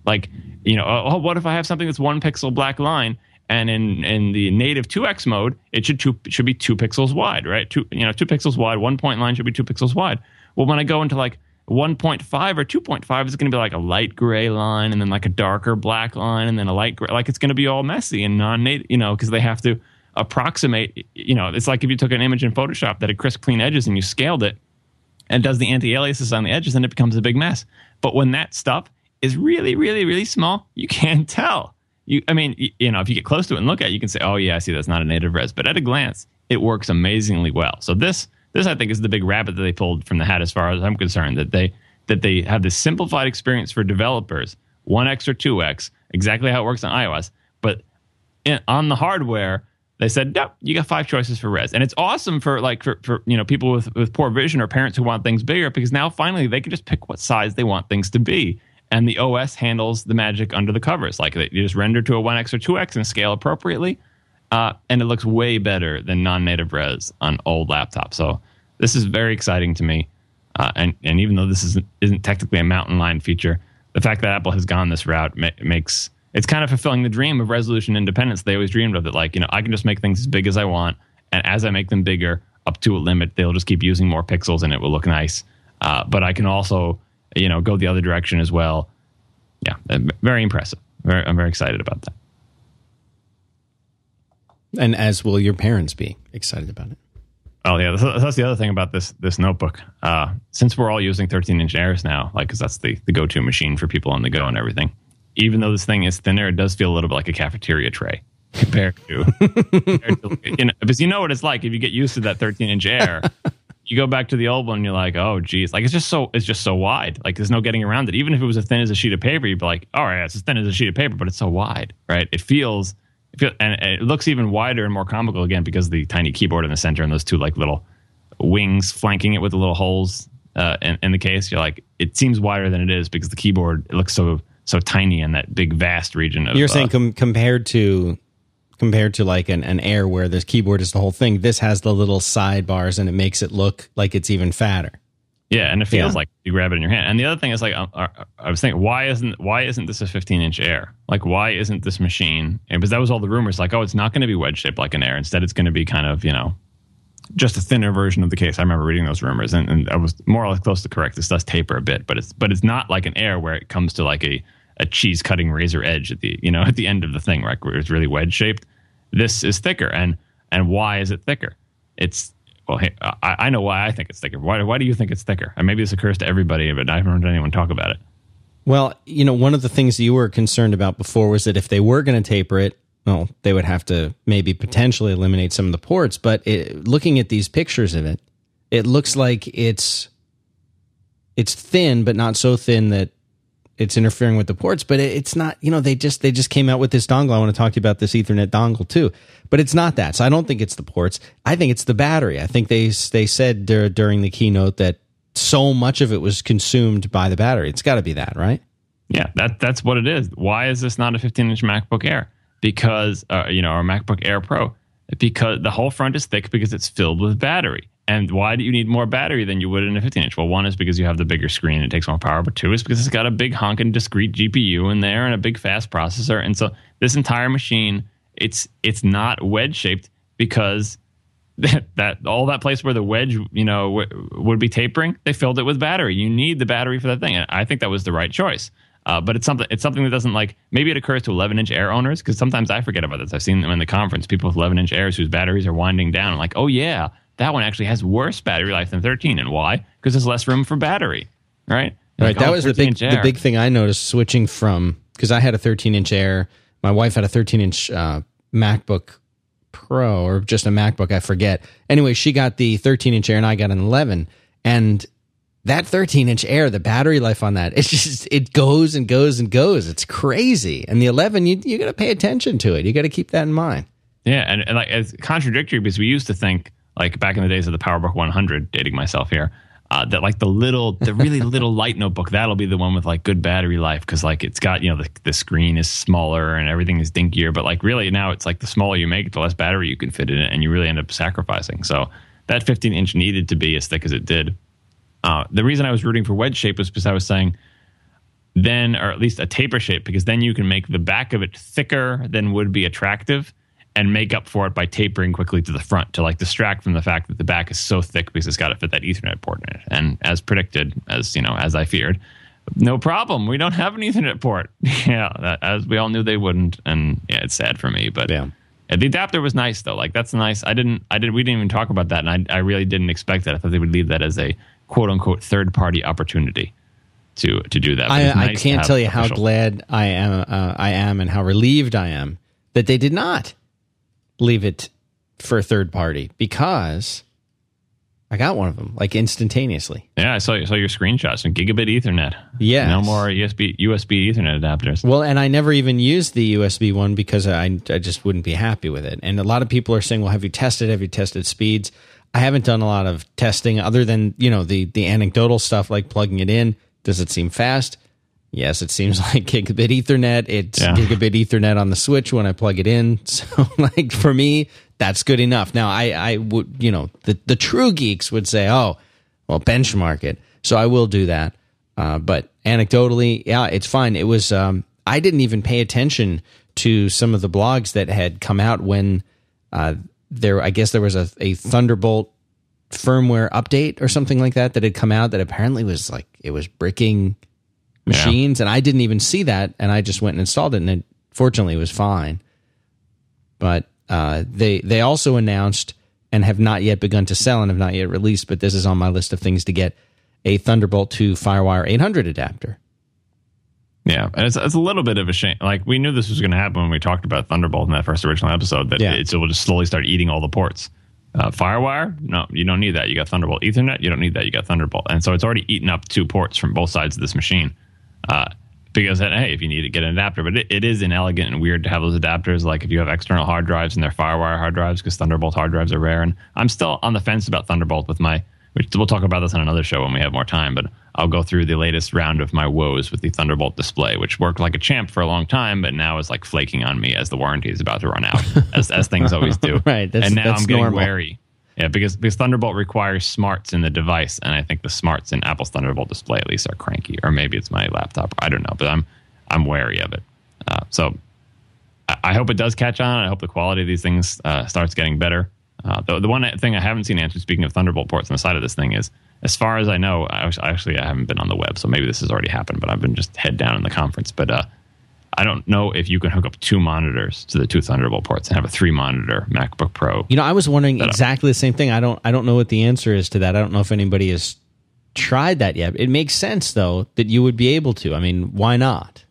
Like, you know, oh, what if I have something that's one pixel black line, and in, in the native two X mode, it should two, should be two pixels wide, right? Two you know two pixels wide, one point line should be two pixels wide. Well, when I go into like one point five or two point five is going to be like a light gray line and then like a darker black line and then a light gray. Like it's going to be all messy and non-native, you know, because they have to approximate, you know, it's like if you took an image in Photoshop that had crisp, clean edges and you scaled it and does the anti-aliases on the edges, then it becomes a big mess. But when that stuff is really, really, really small, you can't tell. You, I mean, you know, if you get close to it and look at it, you can say, oh, yeah, I see that's not a native res. But at a glance, it works amazingly well. So this... This, I think, is the big rabbit that they pulled from the hat as far as I'm concerned, that they that they have this simplified experience for developers, one X or two X, exactly how it works on iOS. But in, on the hardware, they said, nope, you got five choices for res. And it's awesome for, like, for, for you know, people with, with poor vision or parents who want things bigger, because now finally they can just pick what size they want things to be. And the O S handles the magic under the covers. Like, you just render to a one X or two X and scale appropriately. Uh, and it looks way better than non-native res on old laptops. So this is very exciting to me. Uh, and, and even though this isn't, isn't technically a Mountain Lion feature, the fact that Apple has gone this route ma- makes... It's kind of fulfilling the dream of resolution independence. They always dreamed of it. Like, you know, I can just make things as big as I want. And as I make them bigger, up to a limit, they'll just keep using more pixels and it will look nice. Uh, but I can also, you know, go the other direction as well. Yeah, very impressive. Very, I'm very excited about that. And as will your parents be excited about it. Oh, yeah. That's, that's the other thing about this this notebook. Uh, since we're all using thirteen-inch Airs now, like, because that's the, the go-to machine for people on the go and everything, even though this thing is thinner, it does feel a little bit like a cafeteria tray compared to... compared to you know, because you know what it's like if you get used to that thirteen-inch Air. You go back to the old one, and you're like, oh, geez. Like, it's just so it's just so wide. Like, there's no getting around it. Even if it was as thin as a sheet of paper, you'd be like, all right, it's as thin as a sheet of paper, but it's so wide, right? It feels... And it looks even wider and more comical again because of the tiny keyboard in the center and those two like little wings flanking it with the little holes uh, in, in the case. You're like, it seems wider than it is because the keyboard it looks so so tiny in that big vast region. Of, You're saying uh, com- compared to compared to like an, an Air where the keyboard is the whole thing. This has the little sidebars and it makes it look like it's even fatter. Yeah, and it feels yeah. like you grab it in your hand. And the other thing is, like, I, I was thinking, why isn't why isn't this a fifteen-inch Air? Like, why isn't this machine? And because that was all the rumors, like, oh, it's not going to be wedge-shaped like an Air. Instead, it's going to be kind of, you know, just a thinner version of the case. I remember reading those rumors, and, and I was more or less close to correct. This does taper a bit, but it's but it's not like an Air where it comes to like a, a cheese-cutting razor edge at the you know at the end of the thing, right? Where it's really wedge-shaped. This is thicker, and and why is it thicker? It's Well, hey, I, I know why I think it's thicker. Why, why do you think it's thicker? And maybe this occurs to everybody, but I haven't heard anyone talk about it. Well, you know, one of the things you were concerned about before was that if they were going to taper it, well, they would have to maybe potentially eliminate some of the ports. But it, looking at these pictures of it, it looks like it's it's thin, but not so thin that it's interfering with the ports. But it, it's not, you know, they just they just came out with this dongle. I want to talk to you about this Ethernet dongle too, but it's not that. So I don't think it's the ports. I think it's the battery. I think they they said dur- during the keynote that so much of it was consumed by the battery. It's got to be that, right? Yeah, that that's what it is. Why is this not a fifteen-inch MacBook Air? Because uh, you know, or MacBook Air Pro, because the whole front is thick because it's filled with battery. And why do you need more battery than you would in a fifteen-inch? Well, one is because you have the bigger screen and it takes more power, but two is because it's got a big honking discrete G P U in there and a big fast processor. And so this entire machine, it's it's not wedge-shaped because that, that all that place where the wedge, you know, w- would be tapering, they filled it with battery. You need the battery for that thing. And I think that was the right choice. Uh, but it's something it's something that doesn't like, maybe it occurs to eleven-inch Air owners, because sometimes I forget about this. I've seen them in the conference, people with eleven-inch Airs whose batteries are winding down. I'm like, oh, yeah. That one actually has worse battery life than thirteen. And why? Because there's less room for battery, right? Like, right. That oh, was the big the big thing I noticed switching from, because I had a thirteen-inch Air. My wife had a thirteen-inch uh, MacBook Pro or just a MacBook, I forget. Anyway, she got the thirteen-inch Air and I got an eleven. And that thirteen-inch Air, the battery life on that, it's just, it goes and goes and goes. It's crazy. And the eleven, you you got to pay attention to it. You got to keep that in mind. Yeah, and, and like it's contradictory because we used to think, like back in the days of the PowerBook one hundred, dating myself here, uh, that like the little, the really little light notebook, that'll be the one with like good battery life because like it's got, you know, the, the screen is smaller and everything is dinkier. But like really now it's like the smaller you make, the less battery you can fit in it and you really end up sacrificing. So that fifteen-inch needed to be as thick as it did. Uh, the reason I was rooting for wedge shape was because I was saying then, or at least a taper shape, because then you can make the back of it thicker than would be attractive. and make up for it by tapering quickly to the front to like distract from the fact that the back is so thick because it's got to fit that Ethernet port in it. And as predicted, as you know, as I feared, no problem. We don't have an Ethernet port. Yeah, that, as we all knew they wouldn't. And yeah, it's sad for me, but yeah. The adapter was nice though. Like that's nice. I didn't. I didn't. We didn't even talk about that, and I, I really didn't expect that. I thought they would leave that as a quote unquote third party opportunity to to do that. I, nice I can't tell you how glad I am. Uh, I am, and how relieved I am that they did not leave it for a third party, because I got one of them like instantaneously. Yeah, I saw, saw your screenshots and gigabit Ethernet. Yeah, no more U S B U S B Ethernet adapters. Well, and I never even used the U S B one because I I just wouldn't be happy with it. And a lot of people are saying, "Well, have you tested? Have you tested speeds?" I haven't done a lot of testing other than you know the the anecdotal stuff like plugging it in. Does it seem fast? Yes, it seems like gigabit Ethernet. It's yeah. gigabit Ethernet on the switch when I plug it in. So, like for me, that's good enough. Now, I, I would, you know, the, the true geeks would say, oh, well, benchmark it. So I will do that. Uh, but anecdotally, yeah, it's fine. It was. Um, I didn't even pay attention to some of the blogs that had come out when uh, there. I guess there was a, a Thunderbolt firmware update or something like that that had come out that apparently was like it was bricking machines, yeah. And I didn't even see that, and I just went and installed it, and it, fortunately it was fine. But uh, they they also announced, and have not yet begun to sell and have not yet released, but this is on my list of things to get, a Thunderbolt to Firewire eight hundred adapter. Yeah, and it's, it's a little bit of a shame. Like, we knew this was going to happen when we talked about Thunderbolt in that first original episode, that yeah. it, it will just slowly start eating all the ports. Uh, Firewire, no, you don't need that. You got Thunderbolt. Ethernet, you don't need that. You got Thunderbolt. And so it's already eaten up two ports from both sides of this machine. Uh, because, hey, if you need to get an adapter, but it, it is inelegant and weird to have those adapters. Like if you have external hard drives and they're Firewire hard drives, because Thunderbolt hard drives are rare. And I'm still on the fence about Thunderbolt with my, which we'll talk about this on another show when we have more time, but I'll go through the latest round of my woes with the Thunderbolt display, which worked like a champ for a long time, but now is like flaking on me as the warranty is about to run out, as as things always do. Right, that's, and now that's I'm getting normal. wary. Yeah, because, because Thunderbolt requires smarts in the device, and I think the smarts in Apple's Thunderbolt display at least are cranky, or maybe it's my laptop. I don't know, but I'm I'm wary of it. Uh, so I, I hope it does catch on. I hope the quality of these things uh, starts getting better. Uh, the, the one thing I haven't seen answered, speaking of Thunderbolt ports on the side of this thing, is, as far as I know, I was, actually I haven't been on the web, so maybe this has already happened, but I've been just head down in the conference. But uh, I don't know if you can hook up two monitors to the two Thunderbolt ports and have a three-monitor MacBook Pro. You know, I was wondering exactly the same thing. I don't I don't know what the answer is to that. I don't know if anybody has tried that yet. It makes sense, though, that you would be able to. I mean, why not?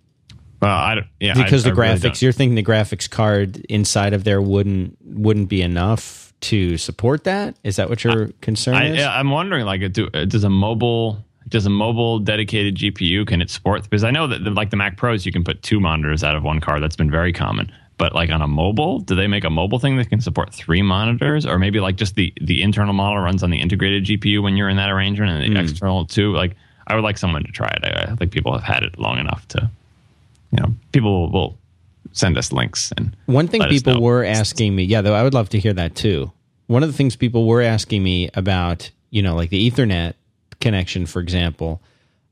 Well, I don't, yeah, because I, the I graphics, really you're thinking the graphics card inside of there wouldn't wouldn't be enough to support that? Is that what your concern I, is? I, I'm wondering, like, do, does a mobile does a mobile dedicated G P U, can it support? Because I know that, the, like, the Mac Pros, you can put two monitors out of one card. That's been very common. But, like, on a mobile, do they make a mobile thing that can support three monitors? Or maybe, like, just the, the internal model runs on the integrated G P U when you're in that arrangement, and the mm. external, too? Like, I would like someone to try it. I, I think people have had it long enough to, you know, people will send us links. And one thing people were asking me, yeah, though I would love to hear that too. One of the things people were asking me about, you know, like the Ethernet connection, for example,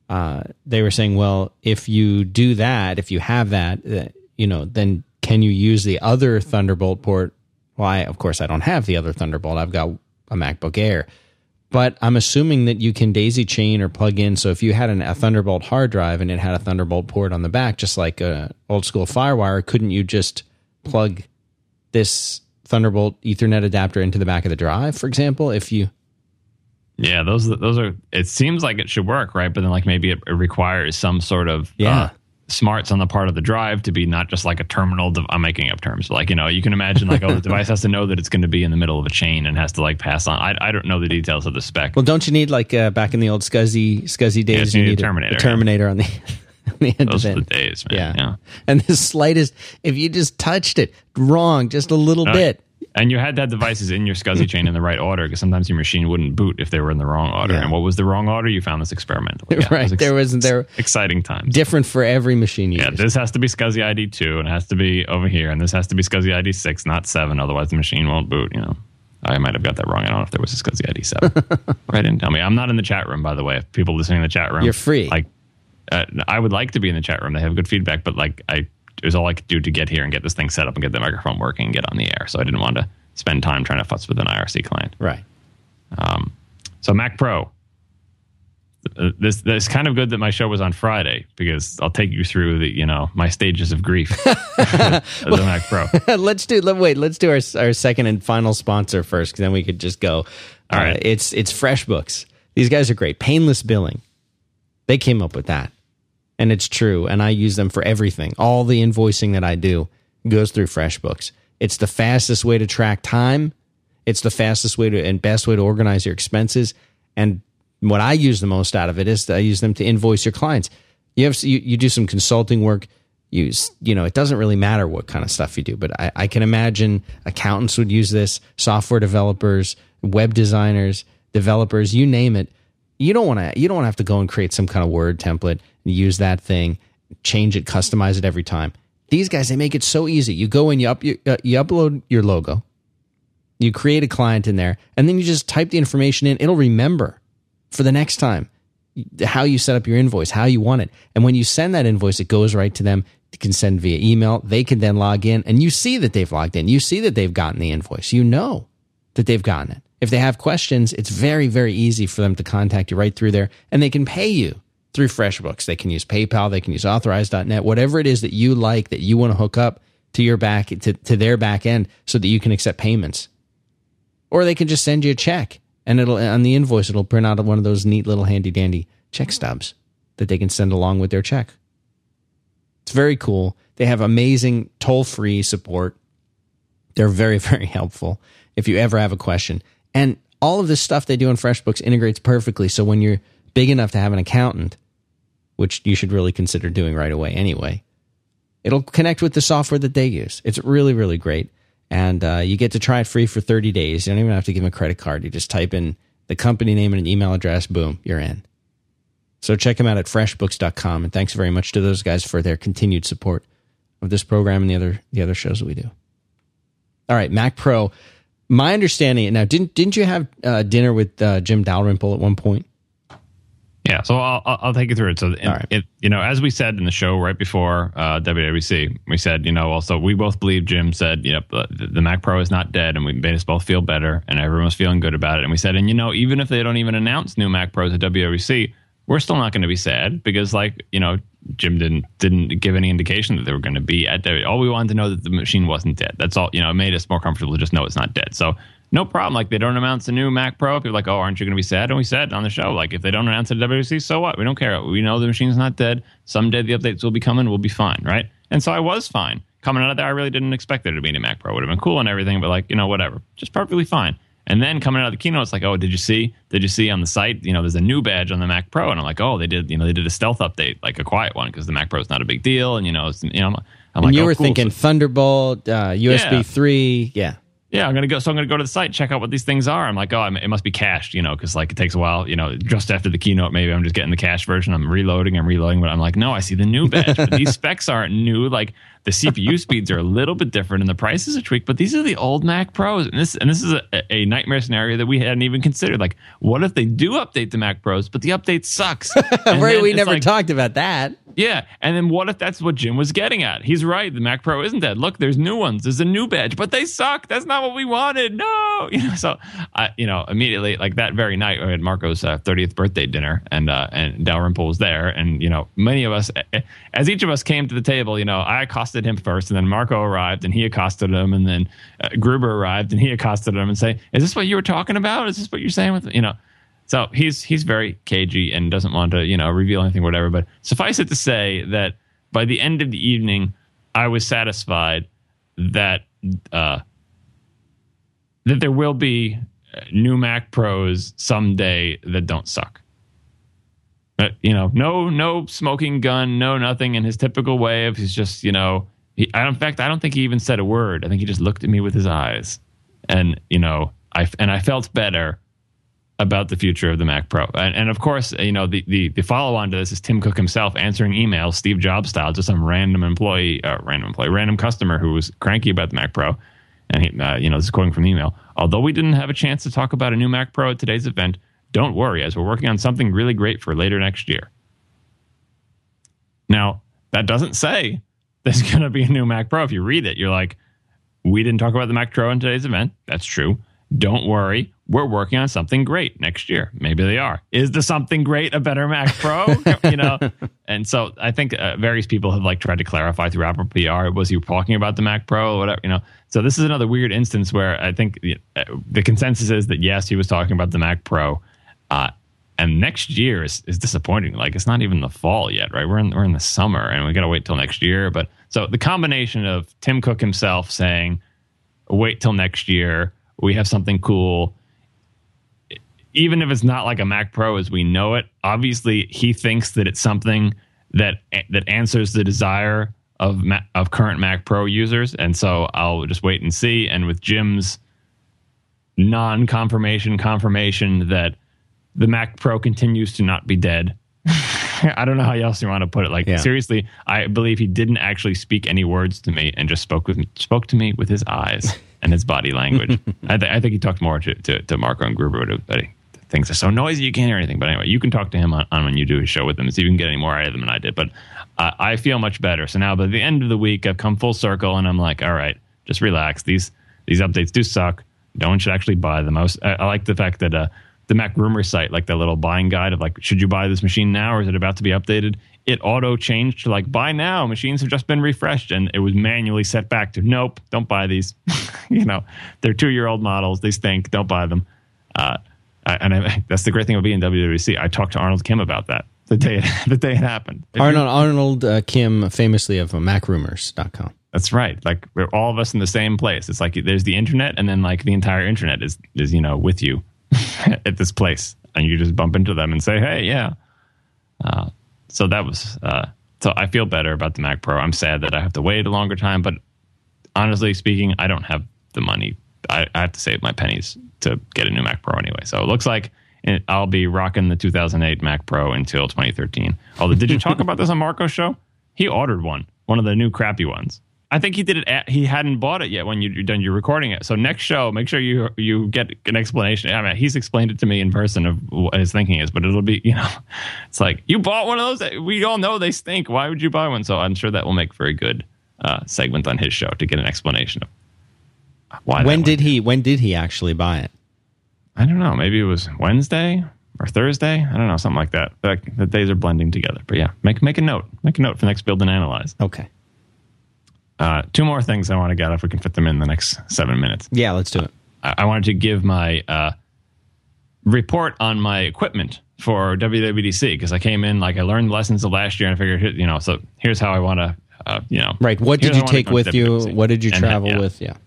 uh, they were saying, well, if you do that, if you have that, uh, you know, then can you use the other Thunderbolt port? Well, I, of course, I don't have the other Thunderbolt. I've got a MacBook Air, but I'm assuming that you can daisy chain or plug in. So if you had an, a Thunderbolt hard drive and it had a Thunderbolt port on the back, just like a old school Firewire, couldn't you just plug this Thunderbolt Ethernet adapter into the back of the drive, for example? If you, yeah, those those are. It seems like it should work, right? But then, like, maybe it, it requires some sort of yeah. Uh, smarts on the part of the drive to be not just like a terminal. De- I'm making up terms, but like, you know, you can imagine like, oh, the device has to know that it's going to be in the middle of a chain and has to like pass on. I, I don't know the details of the spec. Well, don't you need like uh, back in the old SCSI SCSI days, yeah, you, you need a Terminator, a, a Terminator yeah. on the on the end. Those of it. Those are the days, man. Yeah. yeah. And the slightest, if you just touched it wrong, just a little uh, bit. And you had to have devices in your SCSI chain in the right order, because sometimes your machine wouldn't boot if they were in the wrong order. Yeah. And what was the wrong order? You found this experimentally. Yeah, right. Was ex- there wasn't there exciting times. Different for every machine user. Yeah, this has to be SCSI I D two, and it has to be over here, and this has to be SCSI I D six, not seven. Otherwise, the machine won't boot. You know, I might have got that wrong. I don't know if there was a SCSI I D seven. Right? Didn't tell me. I'm not in the chat room, by the way. If people listening in the chat room, you're free. Like, uh, I would like to be in the chat room. They have good feedback, but like I it was all I could do to get here and get this thing set up and get the microphone working and get on the air. So I didn't want to spend time trying to futz with an I R C client. Right. Um, so Mac Pro. This this kind of good that my show was on Friday, because I'll take you through the you know my stages of grief as well, a Mac Pro. Let's do let, wait. Let's do our our second and final sponsor first, because then we could just go. All uh, right. It's it's FreshBooks. These guys are great. Painless billing. They came up with that, and it's true. And I use them for everything. All the invoicing that I do goes through FreshBooks. It's the fastest way to track time. It's the fastest way to and best way to organize your expenses. And what I use the most out of it is I use them to invoice your clients. You have you, you do some consulting work. You you know it doesn't really matter what kind of stuff you do, but I, I can imagine accountants would use this, software developers, web designers, developers, you name it. You don't want to you don't want to have to go and create some kind of Word template and use that thing, change it, customize it every time. These guys, they make it so easy. You go in, you up you, uh, you upload your logo, you create a client in there, and then you just type the information in. It'll remember for the next time how you set up your invoice, how you want it. And when you send that invoice, it goes right to them. You can send via email. They can then log in, and you see that they've logged in. You see that they've gotten the invoice. You know that they've gotten it. If they have questions, it's very, very easy for them to contact you right through there, and they can pay you through FreshBooks. They can use PayPal. They can use Authorize dot net, whatever it is that you like, that you want to hook up to your back to, to their back end so that you can accept payments. Or they can just send you a check. And it'll on the invoice, it'll print out one of those neat little handy-dandy check stubs that they can send along with their check. It's very cool. They have amazing toll-free support. They're very, very helpful if you ever have a question. And all of this stuff they do in FreshBooks integrates perfectly. So when you're big enough to have an accountant, which you should really consider doing right away anyway, it'll connect with the software that they use. It's really, really great. And uh, you get to try it free for thirty days. You don't even have to give them a credit card. You just type in the company name and an email address. Boom, you're in. So check them out at freshbooks dot com. And thanks very much to those guys for their continued support of this program and the other the other shows that we do. All right, Mac Pro. My understanding, now, didn't didn't you have uh, dinner with uh, Jim Dalrymple at one point? Yeah, so I'll I'll take you through it. So, in, right. it, you know, as we said in the show right before uh, W W D C, we said, you know, also we both believe Jim said, you know, the, the Mac Pro is not dead, and we made us both feel better, and everyone was feeling good about it. And we said, and you know, even if they don't even announce new Mac Pros at W W D C, we're still not going to be sad, because, like, you know, Jim didn't didn't give any indication that they were going to be at W W D C. All we wanted to know that the machine wasn't dead. That's all. You know, it made us more comfortable to just know it's not dead. So. No problem. Like, they don't announce the new Mac Pro. People are like, oh, aren't you going to be sad? And we said on the show, like, if they don't announce it at W W D C, so what? We don't care. We know the machine's not dead. Someday the updates will be coming. We'll be fine, right? And so I was fine. Coming out of there, I really didn't expect there to be any Mac Pro. It would have been cool and everything, but, like, you know, whatever. Just perfectly fine. And then coming out of the keynote, it's like, oh, did you see? Did you see on the site? You know, there's a new badge on the Mac Pro. And I'm like, oh, they did, you know, they did a stealth update, like a quiet one, because the Mac Pro is not a big deal. And, you know, it's, you know, I'm, I'm like, you were oh, cool. thinking so, Thunderbolt, uh, U S B yeah. three. Yeah. Yeah, I'm gonna go. So I'm gonna go to the site, check out what these things are. I'm like, oh, it must be cached, you know, because, like, it takes a while, you know. Just after the keynote, maybe I'm just getting the cached version. I'm reloading, I'm reloading, but I'm like, no, I see the new badge. But these specs aren't new. Like, the C P U speeds are a little bit different, and the prices are tweaked. But these are the old Mac Pros, and this and this is a, a nightmare scenario that we hadn't even considered. Like, what if they do update the Mac Pros, but the update sucks? Right, we never like, talked about that. Yeah, and then what if that's what Jim was getting at? He's right. The Mac Pro isn't dead. Look, there's new ones. There's a new badge, but they suck. That's not what we wanted. No, you know. So, I, you know, immediately, like, that very night, we had Marco's uh, thirtieth birthday dinner, and uh, and Dalrymple was there, and, you know, many of us, as each of us came to the table, you know, I accosted him first, and then Marco arrived, and he accosted him, and then uh, Gruber arrived, and he accosted him, and say, "Is this what you were talking about? Is this what you're saying with you know?" So he's he's very cagey and doesn't want to, you know, reveal anything, whatever. But suffice it to say that by the end of the evening, I was satisfied that uh, that there will be new Mac Pros someday that don't suck. But, you know, no no smoking gun, no nothing in his typical way of he's just, you know, he, I, in fact, I don't think he even said a word. I think he just looked at me with his eyes, and, you know, I and I felt better about the future of the Mac Pro. And, and of course, you know, the, the, the follow-on to this is Tim Cook himself answering emails, Steve Jobs style, to some random employee, uh, random employee, random customer who was cranky about the Mac Pro. And, he, uh, you know, this is quoting from the email. Although we didn't have a chance to talk about a new Mac Pro at today's event, don't worry, as we're working on something really great for later next year. Now, that doesn't say there's going to be a new Mac Pro. If you read it, you're like, we didn't talk about the Mac Pro in today's event. That's true. Don't worry. We're working on something great next year. Maybe they are. Is the something great a better Mac Pro? You know? And so I think uh, various people have like tried to clarify through Apple P R. Was he talking about the Mac Pro or whatever? You know? So this is another weird instance where I think the, uh, the consensus is that, yes, he was talking about the Mac Pro. Uh, and next year is, is disappointing. Like, it's not even the fall yet, right? We're in, we're in the summer and we got to wait till next year. But so the combination of Tim Cook himself saying, wait till next year, we have something cool. Even if it's not like a Mac Pro as we know it, obviously he thinks that it's something that that answers the desire of of current Mac Pro users. And so I'll just wait and see. And with Jim's non-confirmation confirmation that the Mac Pro continues to not be dead. I don't know how else you want to put it. Like, yeah. Seriously, I believe he didn't actually speak any words to me and just spoke with me, spoke to me with his eyes and his body language. I, th- I think he talked more to, to, to Marco and Gruber. But he, things are so noisy you can't hear anything. But anyway, you can talk to him on, on when you do a show with him. See if you can get any more out of them than I did. But uh, I feel much better. So now by the end of the week, I've come full circle and I'm like, all right, just relax. These these updates do suck. No one should actually buy them. I, was, I, I like the fact that... Uh, the Mac rumor site, like the little buying guide of like, should you buy this machine now or is it about to be updated? It auto changed to like, buy now. Machines have just been refreshed. And it was manually set back to, nope, don't buy these. You know, they're two year old models. They stink. Don't buy them. Uh, and I, that's the great thing about being W W D C. I talked to Arnold Kim about that the day it, the day it happened. If Arnold, Arnold uh, Kim, famously of mac rumors dot com. That's right. Like, we're all of us in the same place. It's like there's the internet and then like the entire internet is is, you know, with you. At this place, and you just bump into them and say, hey, yeah. Uh, so that was, uh, so I feel better about the Mac Pro. I'm sad that I have to wait a longer time, but honestly speaking, I don't have the money. I, I have to save my pennies to get a new Mac Pro anyway. So it looks like it, I'll be rocking the two thousand eight Mac Pro until twenty thirteen. Although, did you talk about this on Marco's show? He ordered one, one of the new crappy ones. I think he did it. At, he hadn't bought it yet when you, you're done. You're recording it. So next show, make sure you you get an explanation. I mean, he's explained it to me in person of what his thinking is, but it'll be, you know, it's like, you bought one of those. We all know they stink. Why would you buy one? So I'm sure that will make for a good uh, segment on his show to get an explanation of why. When did he? When did he actually buy it? I don't know. Maybe it was Wednesday or Thursday. I don't know. Something like that. Like, the days are blending together. But yeah, make make a note. Make a note for next Build and Analyze. Okay. Uh, two more things I want to get if we can fit them in the next seven minutes. Yeah, let's do it. Uh, I wanted to give my uh, report on my equipment for W W D C because I came in, like, I learned lessons of last year and I figured, you know, so here's how I want to, uh, you know. Right. What did you take with you? What did you travel and, yeah, with? Yeah.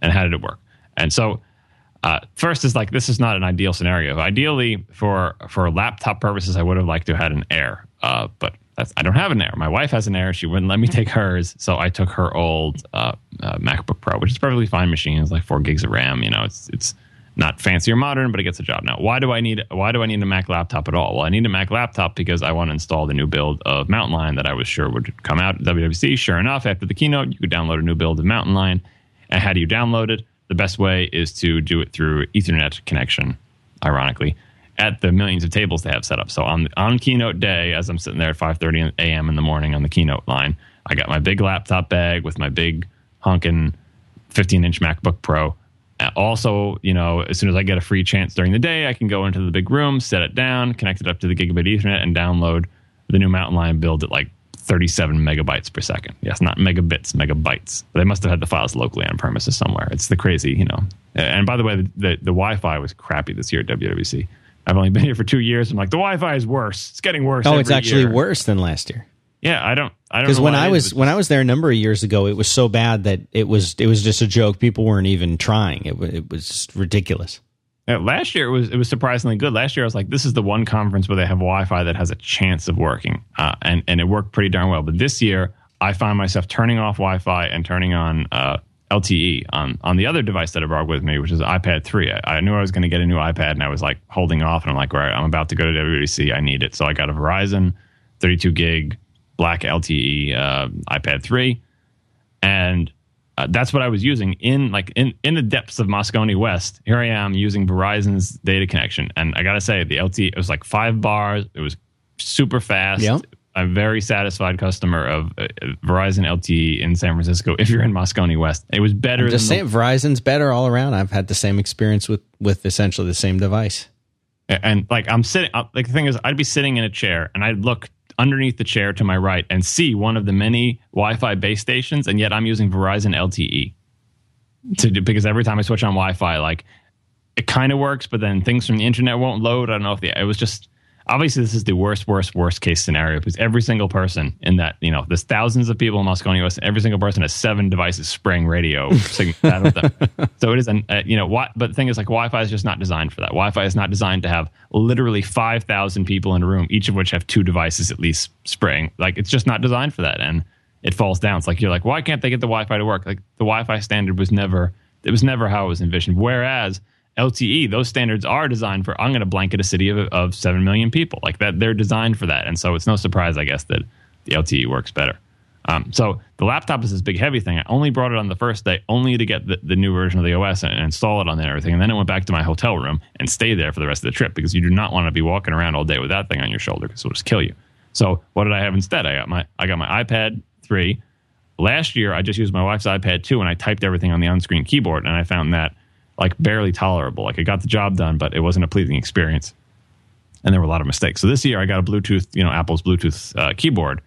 And how did it work? And so uh, first is like, this is not an ideal scenario. Ideally, for, for laptop purposes, I would have liked to have had an Air, uh, but I don't have an Air. My wife has an Air. She wouldn't let me take hers, so I took her old uh, uh, MacBook Pro, which is a perfectly fine machine. It's like four gigs of RAM. You know, it's it's not fancy or modern, but it gets the job. Now, why do I need why do I need a Mac laptop at all? Well, I need a Mac laptop because I want to install the new build of Mountain Lion that I was sure would come out at W W D C. Sure enough, after the keynote, you could download a new build of Mountain Lion. And how do you download it? The best way is to do it through Ethernet connection, ironically, at the millions of tables they have set up. So on on keynote day, as I'm sitting there at five thirty a.m. in the morning on the keynote line, I got my big laptop bag with my big honkin' fifteen-inch MacBook Pro. Uh, also, you know, as soon as I get a free chance during the day, I can go into the big room, set it down, connect it up to the gigabit Ethernet, and download the new Mountain Lion build at like thirty-seven megabytes per second. Yes, not megabits, megabytes. They must have had the files locally on premises somewhere. It's the crazy, you know. And by the way, the, the, the Wi-Fi was crappy this year at W W D C. I've only been here for two years. I'm like, the Wi-Fi is worse. It's getting worse. Oh, it's actually year. worse than last year. Yeah, I don't. I don't. Because when I was just... when I was there a number of years ago, it was so bad that it was it was just a joke. People weren't even trying. It was it was ridiculous. Yeah, last year it was it was surprisingly good. Last year I was like, this is the one conference where they have Wi-Fi that has a chance of working, uh, and and it worked pretty darn well. But this year I found myself turning off Wi-Fi and turning on uh, L T E on, on the other device that I brought with me, which is iPad three. I, I knew I was going to get a new iPad, and I was like holding off, and I'm like, all right, I'm about to go to W W D C. I need it. So I got a Verizon thirty-two gig black L T E uh, iPad three, and uh, that's what I was using in like in, in the depths of Moscone West. Here I am using Verizon's data connection, and I got to say, the L T E, it was like five bars. It was super fast. Yeah. a very satisfied customer of uh, Verizon L T E in San Francisco. If you're in Moscone West, it was better. I'm just than saying, the, Verizon's better all around. I've had the same experience with, with essentially the same device. And, and like I'm sitting, like the thing is, I'd be sitting in a chair and I'd look underneath the chair to my right and see one of the many Wi-Fi base stations, and yet I'm using Verizon L T E to do, because every time I switch on Wi-Fi, like it kind of works, but then things from the internet won't load. I don't know if the it was just. Obviously, this is the worst, worst, worst case scenario because every single person in that, you know, there's thousands of people in Moscone West, and every single person has seven devices spraying radio signals out of them. So it is, an, uh, you know, why, but the thing is, like, Wi-Fi is just not designed for that. Wi-Fi is not designed to have literally five thousand people in a room, each of which have two devices at least spraying. Like, it's just not designed for that. And it falls down. It's like, you're like, why can't they get the Wi-Fi to work? Like, the Wi-Fi standard was never, it was never how it was envisioned. Whereas L T E, those standards are designed for, I'm going to blanket a city of of seven million people. Like that, they're designed for that. And so it's no surprise, I guess, that the L T E works better. Um, so the laptop is this big, heavy thing. I only brought it on the first day only to get the, the new version of the O S and, and install it on there and everything. And then it went back to my hotel room and stayed there for the rest of the trip because you do not want to be walking around all day with that thing on your shoulder because it'll just kill you. So what did I have instead? I got my I got my iPad three. Last year, I just used my wife's iPad two and I typed everything on the on-screen keyboard, and I found that like barely tolerable. Like, it got the job done, but it wasn't a pleasing experience. And there were a lot of mistakes. So this year I got a Bluetooth, you know, Apple's Bluetooth uh, keyboard.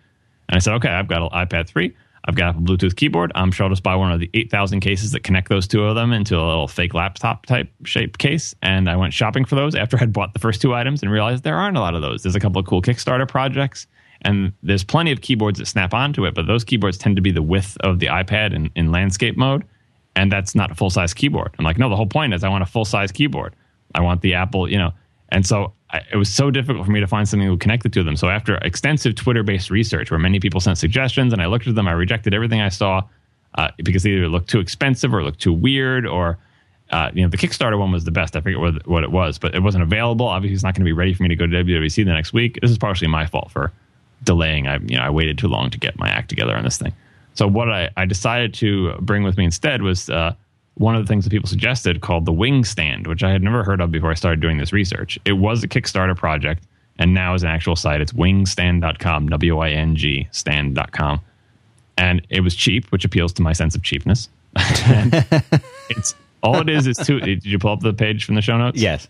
And I said, okay, I've got an iPad three. I've got a Bluetooth keyboard. I'm sure I'll just buy one of the eight thousand cases that connect those two of them into a little fake laptop type shape case. And I went shopping for those after I'd bought the first two items and realized there aren't a lot of those. There's a couple of cool Kickstarter projects. And there's plenty of keyboards that snap onto it, but those keyboards tend to be the width of the iPad in, in landscape mode. And that's not a full-size keyboard. I'm like, no, the whole point is I want a full-size keyboard. I want the Apple, you know. And so I, it was so difficult for me to find something that would connect the two of them. So after extensive Twitter-based research where many people sent suggestions and I looked at them, I rejected everything I saw uh, because either it looked too expensive or it looked too weird or, uh, you know, the Kickstarter one was the best. I forget what, what it was, but it wasn't available. Obviously, it's not going to be ready for me to go to W W D C the next week. This is partially my fault for delaying. I, you know, I waited too long to get my act together on this thing. So what I, I decided to bring with me instead was uh, one of the things that people suggested called the Wing Stand, which I had never heard of before I started doing this research. It was a Kickstarter project, and now is an actual site. It's wingstand dot com, W I N G, stand dot com. And it was cheap, which appeals to my sense of cheapness. And it's all it is is two... Did you pull up the page from the show notes? Yes.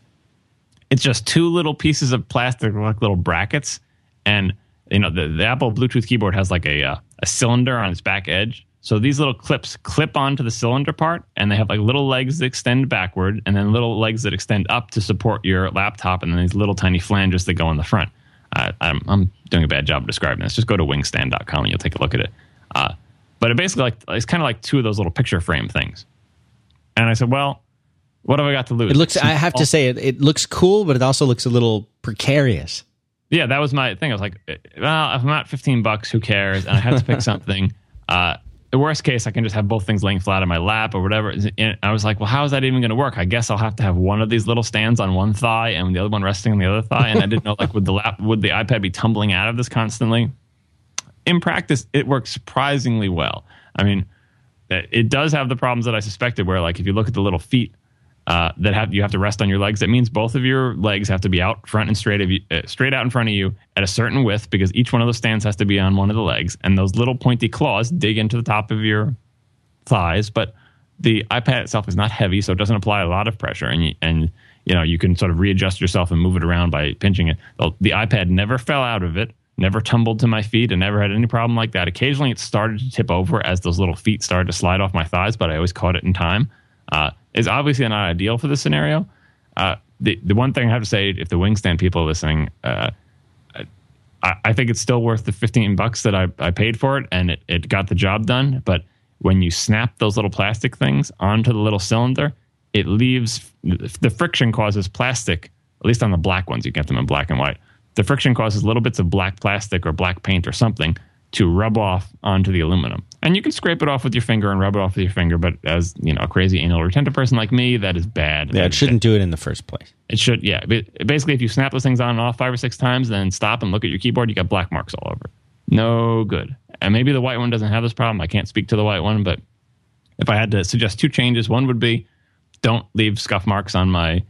It's just two little pieces of plastic, like little brackets, and... You know, the, the Apple Bluetooth keyboard has like a uh, a cylinder on its back edge. So these little clips clip onto the cylinder part, and they have like little legs that extend backward and then little legs that extend up to support your laptop, and then these little tiny flanges that go in the front. Uh, I'm, I'm doing a bad job of describing this. Just go to wingstand dot com and you'll take a look at it. Uh, but it basically like it's kind of like two of those little picture frame things. And I said, well, what have I got to lose? It looks. I have to say, it, it looks cool, but it also looks a little precarious. Yeah, that was my thing. I was like, well, if I'm at fifteen bucks, who cares? And I had to pick something. Uh, the worst case, I can just have both things laying flat on my lap or whatever. And I was like, well, how is that even going to work? I guess I'll have to have one of these little stands on one thigh and the other one resting on the other thigh. And I didn't know, like, would the lap, would the iPad be tumbling out of this constantly? In practice, it works surprisingly well. I mean, it does have the problems that I suspected where, like, if you look at the little feet, Uh, that have you have to rest on your legs. That means both of your legs have to be out front and straight of you, uh, straight out in front of you at a certain width because each one of those stands has to be on one of the legs. And those little pointy claws dig into the top of your thighs. But the iPad itself is not heavy, so it doesn't apply a lot of pressure. And you, and you know you can sort of readjust yourself and move it around by pinching it. The, the iPad never fell out of it, never tumbled to my feet, and never had any problem like that. Occasionally, it started to tip over as those little feet started to slide off my thighs, but I always caught it in time. Uh, Is obviously not ideal for this scenario. Uh, the the one thing I have to say, if the Wingstand people are listening, uh, I, I think it's still worth the fifteen bucks that I, I paid for it, and it, it got the job done. But when you snap those little plastic things onto the little cylinder, it leaves the friction causes plastic. At least on the black ones, you get them in black and white. The friction causes little bits of black plastic or black paint or something to rub off onto the aluminum. And you can scrape it off with your finger and rub it off with your finger, but as you know, a crazy anal retentive person like me, that is bad. Yeah, it shouldn't do it in the first place. It should, yeah. Basically, if you snap those things on and off five or six times, then stop and look at your keyboard, you got black marks all over it. No good. And maybe the white one doesn't have this problem. I can't speak to the white one, but if I had to suggest two changes, one would be don't leave scuff marks on my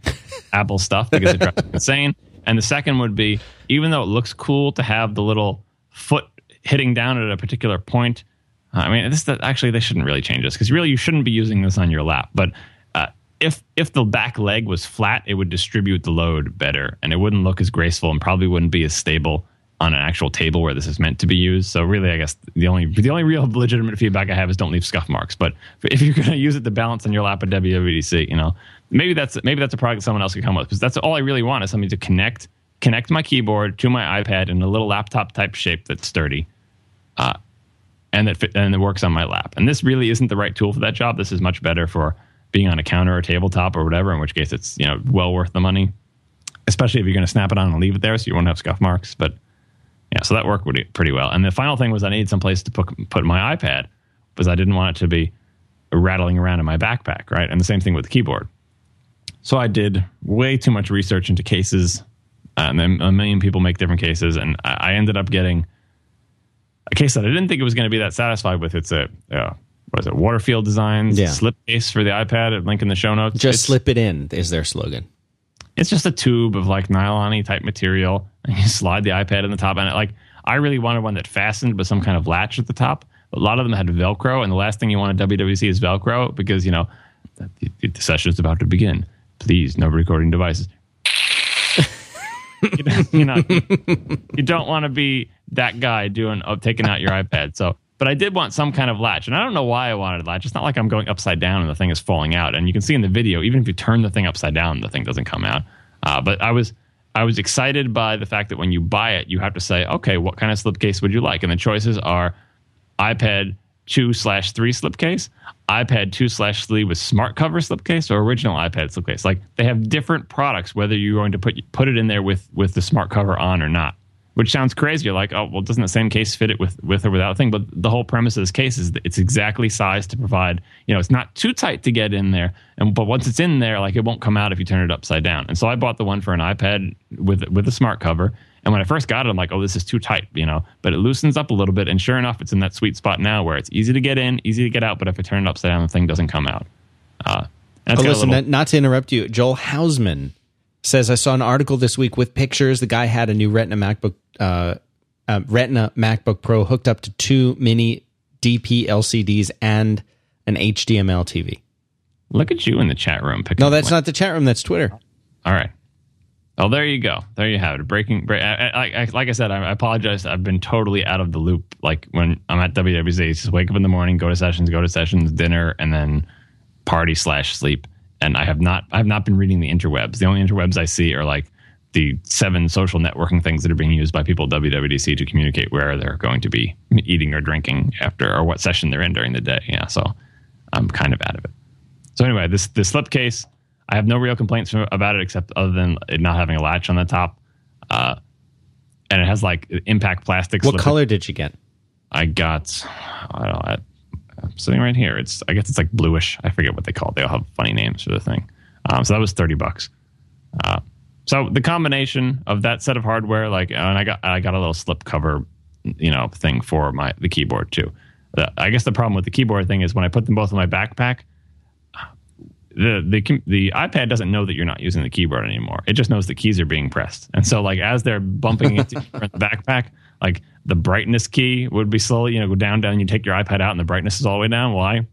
Apple stuff because it drives me insane. And the second would be, even though it looks cool to have the little foot hitting down at a particular point. I mean, this that actually they shouldn't really change this, because really you shouldn't be using this on your lap. But uh, if if the back leg was flat, it would distribute the load better, and it wouldn't look as graceful, and probably wouldn't be as stable on an actual table where this is meant to be used. So really, I guess the only the only real legitimate feedback I have is don't leave scuff marks. But if you're going to use it to balance on your lap at W W D C, you know, maybe that's maybe that's a product someone else could come up with, because that's all I really want is something to connect connect my keyboard to my iPad in a little laptop type shape that's sturdy. Uh, And that fit, and it works on my lap. And this really isn't the right tool for that job. This is much better for being on a counter or tabletop or whatever. In which case, it's you know well worth the money, especially if you're going to snap it on and leave it there, so you won't have scuff marks. But yeah, so that worked pretty well. And the final thing was I needed some place to put, put my iPad, because I didn't want it to be rattling around in my backpack, right? And the same thing with the keyboard. So I did way too much research into cases, and then a million people make different cases, and I, I ended up getting a case that I didn't think it was going to be that satisfied with. It's a, uh, what is it, Waterfield Designs yeah. slip case for the iPad, at link in the show notes. Just it's, slip it in is their slogan. It's just a tube of like nylon-y type material, and you slide the iPad in the top. And it, like, I really wanted one that fastened with some kind of latch at the top. A lot of them had Velcro, and the last thing you want at W W D C is Velcro, because, you know, the, the session is about to begin. Please, no recording devices. you, know, you, know, you don't want to be that guy doing oh, taking out your iPad. So, but I did want some kind of latch, and I don't know why I wanted a latch. It's not like I'm going upside down and the thing is falling out. And you can see in the video, even if you turn the thing upside down, the thing doesn't come out. Uh, but I was I was excited by the fact that when you buy it, you have to say, okay, what kind of slipcase would you like? And the choices are iPad two slash three slipcase, iPad two slash three with smart cover slipcase, or original iPad slipcase. Like, they have different products, whether you're going to put put it in there with, with the smart cover on or not, which sounds crazy. You're like, oh, well, doesn't the same case fit it with, with or without a thing? But the whole premise of this case is that it's exactly sized to provide, you know, it's not too tight to get in there. And but once it's in there, like, it won't come out if you turn it upside down. And so I bought the one for an iPad with with a smart cover. And when I first got it, I'm like, oh, this is too tight, you know. But it loosens up a little bit, and sure enough, it's in that sweet spot now where it's easy to get in, easy to get out. But if I turn it upside down, the thing doesn't come out. Uh, oh, listen, little... that, not to interrupt you, Joel Hausman says, I saw an article this week with pictures. The guy had a new Retina MacBook, uh, uh, Retina MacBook Pro hooked up to two mini D P L C Ds and an H D M I T V. Look at you in the chat room. No, that's the not the chat room. That's Twitter. All right. Oh, there you go. There you have it. Breaking. Break, I, I, I, like I said, I, I apologize. I've been totally out of the loop. Like, when I'm at W W D C, just wake up in the morning, go to sessions, go to sessions, dinner, and then party slash sleep. And I have not. I have not been reading the interwebs. The only interwebs I see are like the seven social networking things that are being used by people at W W D C to communicate where they're going to be eating or drinking after, or what session they're in during the day. Yeah, so I'm kind of out of it. So anyway, this this slipcase. I have no real complaints about it, except other than it not having a latch on the top. Uh, and it has like impact plastic. What slip- color did you get? I got, I don't know, I'm sitting right here. It's, I guess it's like bluish. I forget what they call it. They all have funny names for the thing. Um, so that was thirty bucks. Uh, so the combination of that set of hardware, like, and I got, I got a little slip cover, you know, thing for my, the keyboard too. The, I guess the problem with the keyboard thing is when I put them both in my backpack, The, the the iPad doesn't know that you're not using the keyboard anymore. It just knows the keys are being pressed. And so, like, as they're bumping into the backpack, like, the brightness key would be slowly, you know, go down, down. You take your iPad out and the brightness is all the way down. Why?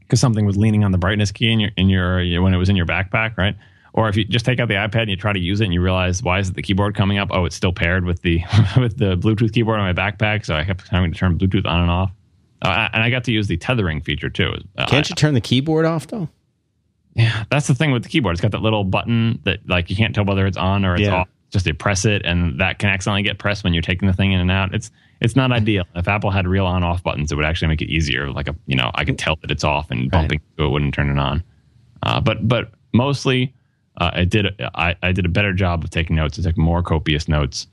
Because something was leaning on the brightness key in your, in your, your when it was in your backpack, right? Or if you just take out the iPad and you try to use it and you realize, why is it the keyboard coming up? Oh, it's still paired with the with the Bluetooth keyboard on my backpack. So I kept having to turn Bluetooth on and off. Uh, and I got to use the tethering feature, too. Uh, Can't you turn the keyboard off, though? Yeah, that's the thing with the keyboard. It's got that little button that, like, you can't tell whether it's on or it's yeah. off. Just you press it, and that can accidentally get pressed when you're taking the thing in and out. It's it's not ideal. If Apple had real on-off buttons, it would actually make it easier. Like, a, you know, I can tell that it's off, and bumping right. to it wouldn't turn it on. Uh, but but mostly, uh, it did. I, I did a better job of taking notes. I took more copious notes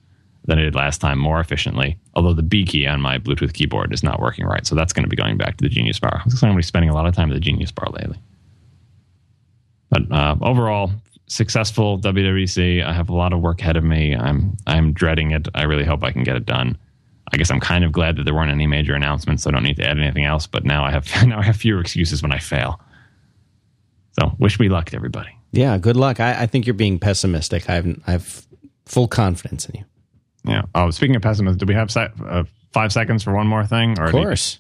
than I did last time, more efficiently. Although the B key on my Bluetooth keyboard is not working right, so that's going to be going back to the Genius Bar. I'm going to be spending a lot of time at the Genius Bar lately. But uh, overall, successful W W D C. I have a lot of work ahead of me. I'm I'm dreading it. I really hope I can get it done. I guess I'm kind of glad that there weren't any major announcements, so I don't need to add anything else. But now I have now I have fewer excuses when I fail. So wish me luck to everybody. Yeah, good luck. I, I think you're being pessimistic. I have I have full confidence in you. Yeah. Oh, speaking of pessimism, do we have se- uh, five seconds for one more thing? Or of course.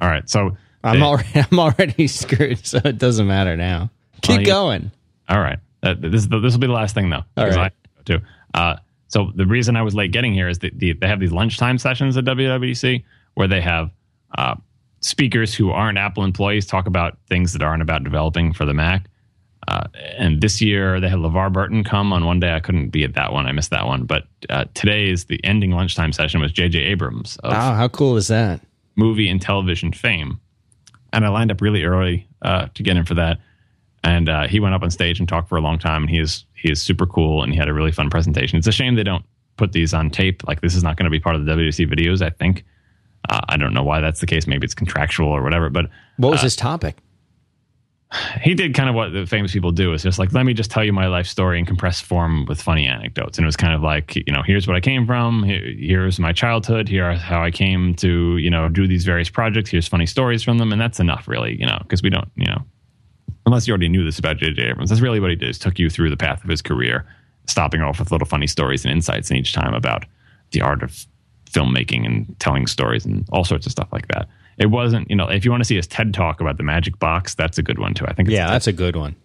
You... All right. So I'm they... already I'm already screwed, so it doesn't matter now. Keep well, going. Yeah. All right. Uh, this this will be the last thing though. All right. I too. Uh, so the reason I was late getting here is that the, they have these lunchtime sessions at W W D C where they have uh, speakers who aren't Apple employees talk about things that aren't about developing for the Mac. Uh, and this year they had LeVar Burton come on one day. I couldn't be at that one. I missed that one. But uh, today is the ending lunchtime session with J J. Abrams. Of wow, how cool is that? Movie and television fame. And I lined up really early uh, to get in for that. And uh, he went up on stage and talked for a long time. And he is he is super cool. And he had a really fun presentation. It's a shame they don't put these on tape. Like this is not going to be part of the W W D C videos, I think. Uh, I don't know why that's the case. Maybe it's contractual or whatever. But what was uh, his topic? He did kind of what the famous people do. It's just like, let me just tell you my life story in compressed form with funny anecdotes. And it was kind of like, you know, here's what I came from. Here's my childhood. Here's how I came to, you know, do these various projects. Here's funny stories from them. And that's enough, really, you know, because we don't, you know, unless you already knew this about J J. Abrams. That's really what he did, is took you through the path of his career, stopping off with little funny stories and insights in each time about the art of filmmaking and telling stories and all sorts of stuff like that. It wasn't, you know, if you want to see his TED Talk about the magic box, that's a good one, too. I think it's Yeah, a that's a good one.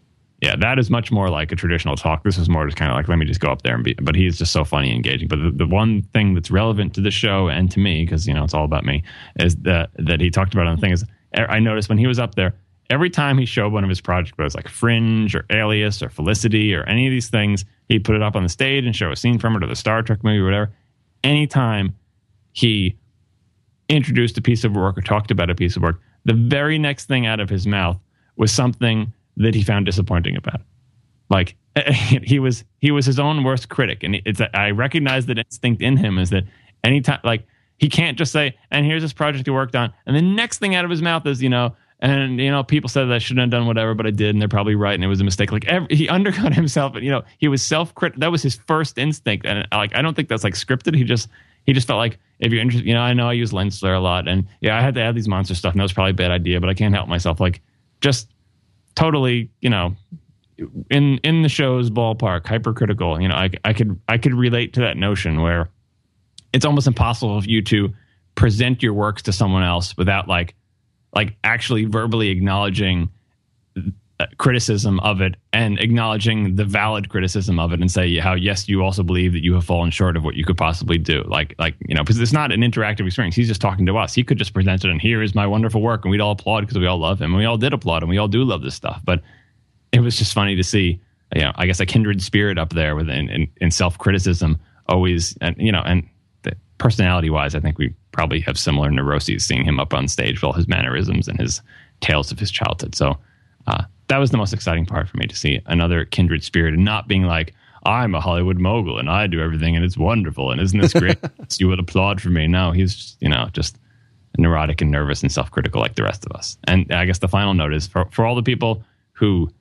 Yeah, that is much more like a traditional talk. This is more just kind of like, let me just go up there and be, but he's just so funny and engaging. But the, the one thing that's relevant to the show and to me, because, you know, it's all about me, is that, that he talked about on the thing is, I noticed when he was up there, every time he showed one of his projects, whether it was like Fringe or Alias or Felicity or any of these things, he'd put it up on the stage and show a scene from it or the Star Trek movie or whatever. Anytime he introduced a piece of work or talked about a piece of work, the very next thing out of his mouth was something that he found disappointing about it. Like he was, he was his own worst critic. And it's, I recognize that instinct in him is that anytime, like he can't just say, and here's this project he worked on. And the next thing out of his mouth is, you know, and you know, people said that I shouldn't have done whatever, but I did. And they're probably right. And it was a mistake. Like every, he undercut himself, and, you know, he was self-critical. That was his first instinct. And like, I don't think that's like scripted. He just, He just felt like, if you're interested, you know, I know I use Lensflare a lot, and yeah, I had to add these monster stuff, and that was probably a bad idea, but I can't help myself. Like, just totally, you know, in in the show's ballpark, hypercritical. You know, I I could I could relate to that notion where it's almost impossible for you to present your works to someone else without like like actually verbally acknowledging criticism of it and acknowledging the valid criticism of it and say how, yes, you also believe that you have fallen short of what you could possibly do. Like, like, you know, because it's not an interactive experience. He's just talking to us. He could just present it and here is my wonderful work. And we'd all applaud because we all love him. And we all did applaud him. We all do love this stuff. But it was just funny to see, you know, I guess a kindred spirit up there within in, in self-criticism always. And, you know, and personality wise, I think we probably have similar neuroses seeing him up on stage with all his mannerisms and his tales of his childhood. So, uh, that was the most exciting part for me, to see another kindred spirit and not being like, I'm a Hollywood mogul and I do everything and it's wonderful and isn't this great? You would applaud for me. No, he's just, you know, just neurotic and nervous and self-critical like the rest of us. And I guess the final note is for, for all the people who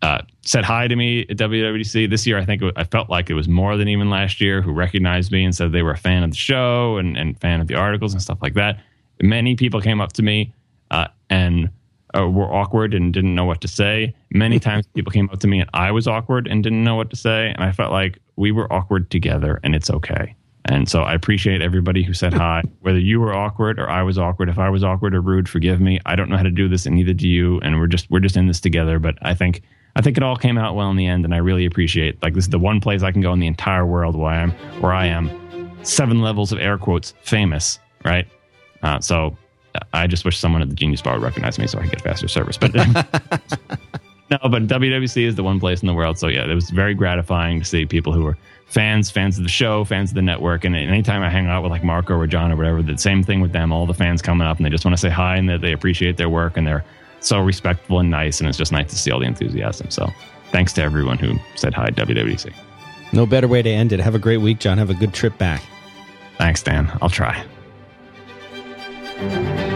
uh, said hi to me at W W D C this year, I think it, I felt like it was more than even last year, who recognized me and said they were a fan of the show and, and fan of the articles and stuff like that. Many people came up to me uh, and Uh, were awkward and didn't know what to say. Many times people came up to me and I was awkward and didn't know what to say. And I felt like we were awkward together and it's okay. And so I appreciate everybody who said hi. Whether you were awkward or I was awkward, if I was awkward or rude, forgive me. I don't know how to do this and neither do you. And we're just, we're just in this together. But I think, I think it all came out well in the end. And I really appreciate, like, this is the one place I can go in the entire world where I am, where I am seven levels of air quotes famous. Right. Uh, so I just wish someone at the Genius Bar would recognize me so I could get faster service. But um, no, but W W D C is the one place in the world. So yeah, it was very gratifying to see people who were fans, fans of the show, fans of the network. And anytime I hang out with like Marco or John or whatever, the same thing with them, all the fans coming up and they just want to say hi and that they appreciate their work and they're so respectful and nice. And it's just nice to see all the enthusiasm. So thanks to everyone who said hi at W W D C. No better way to end it. Have a great week, John. Have a good trip back. Thanks, Dan. I'll try. Thank you.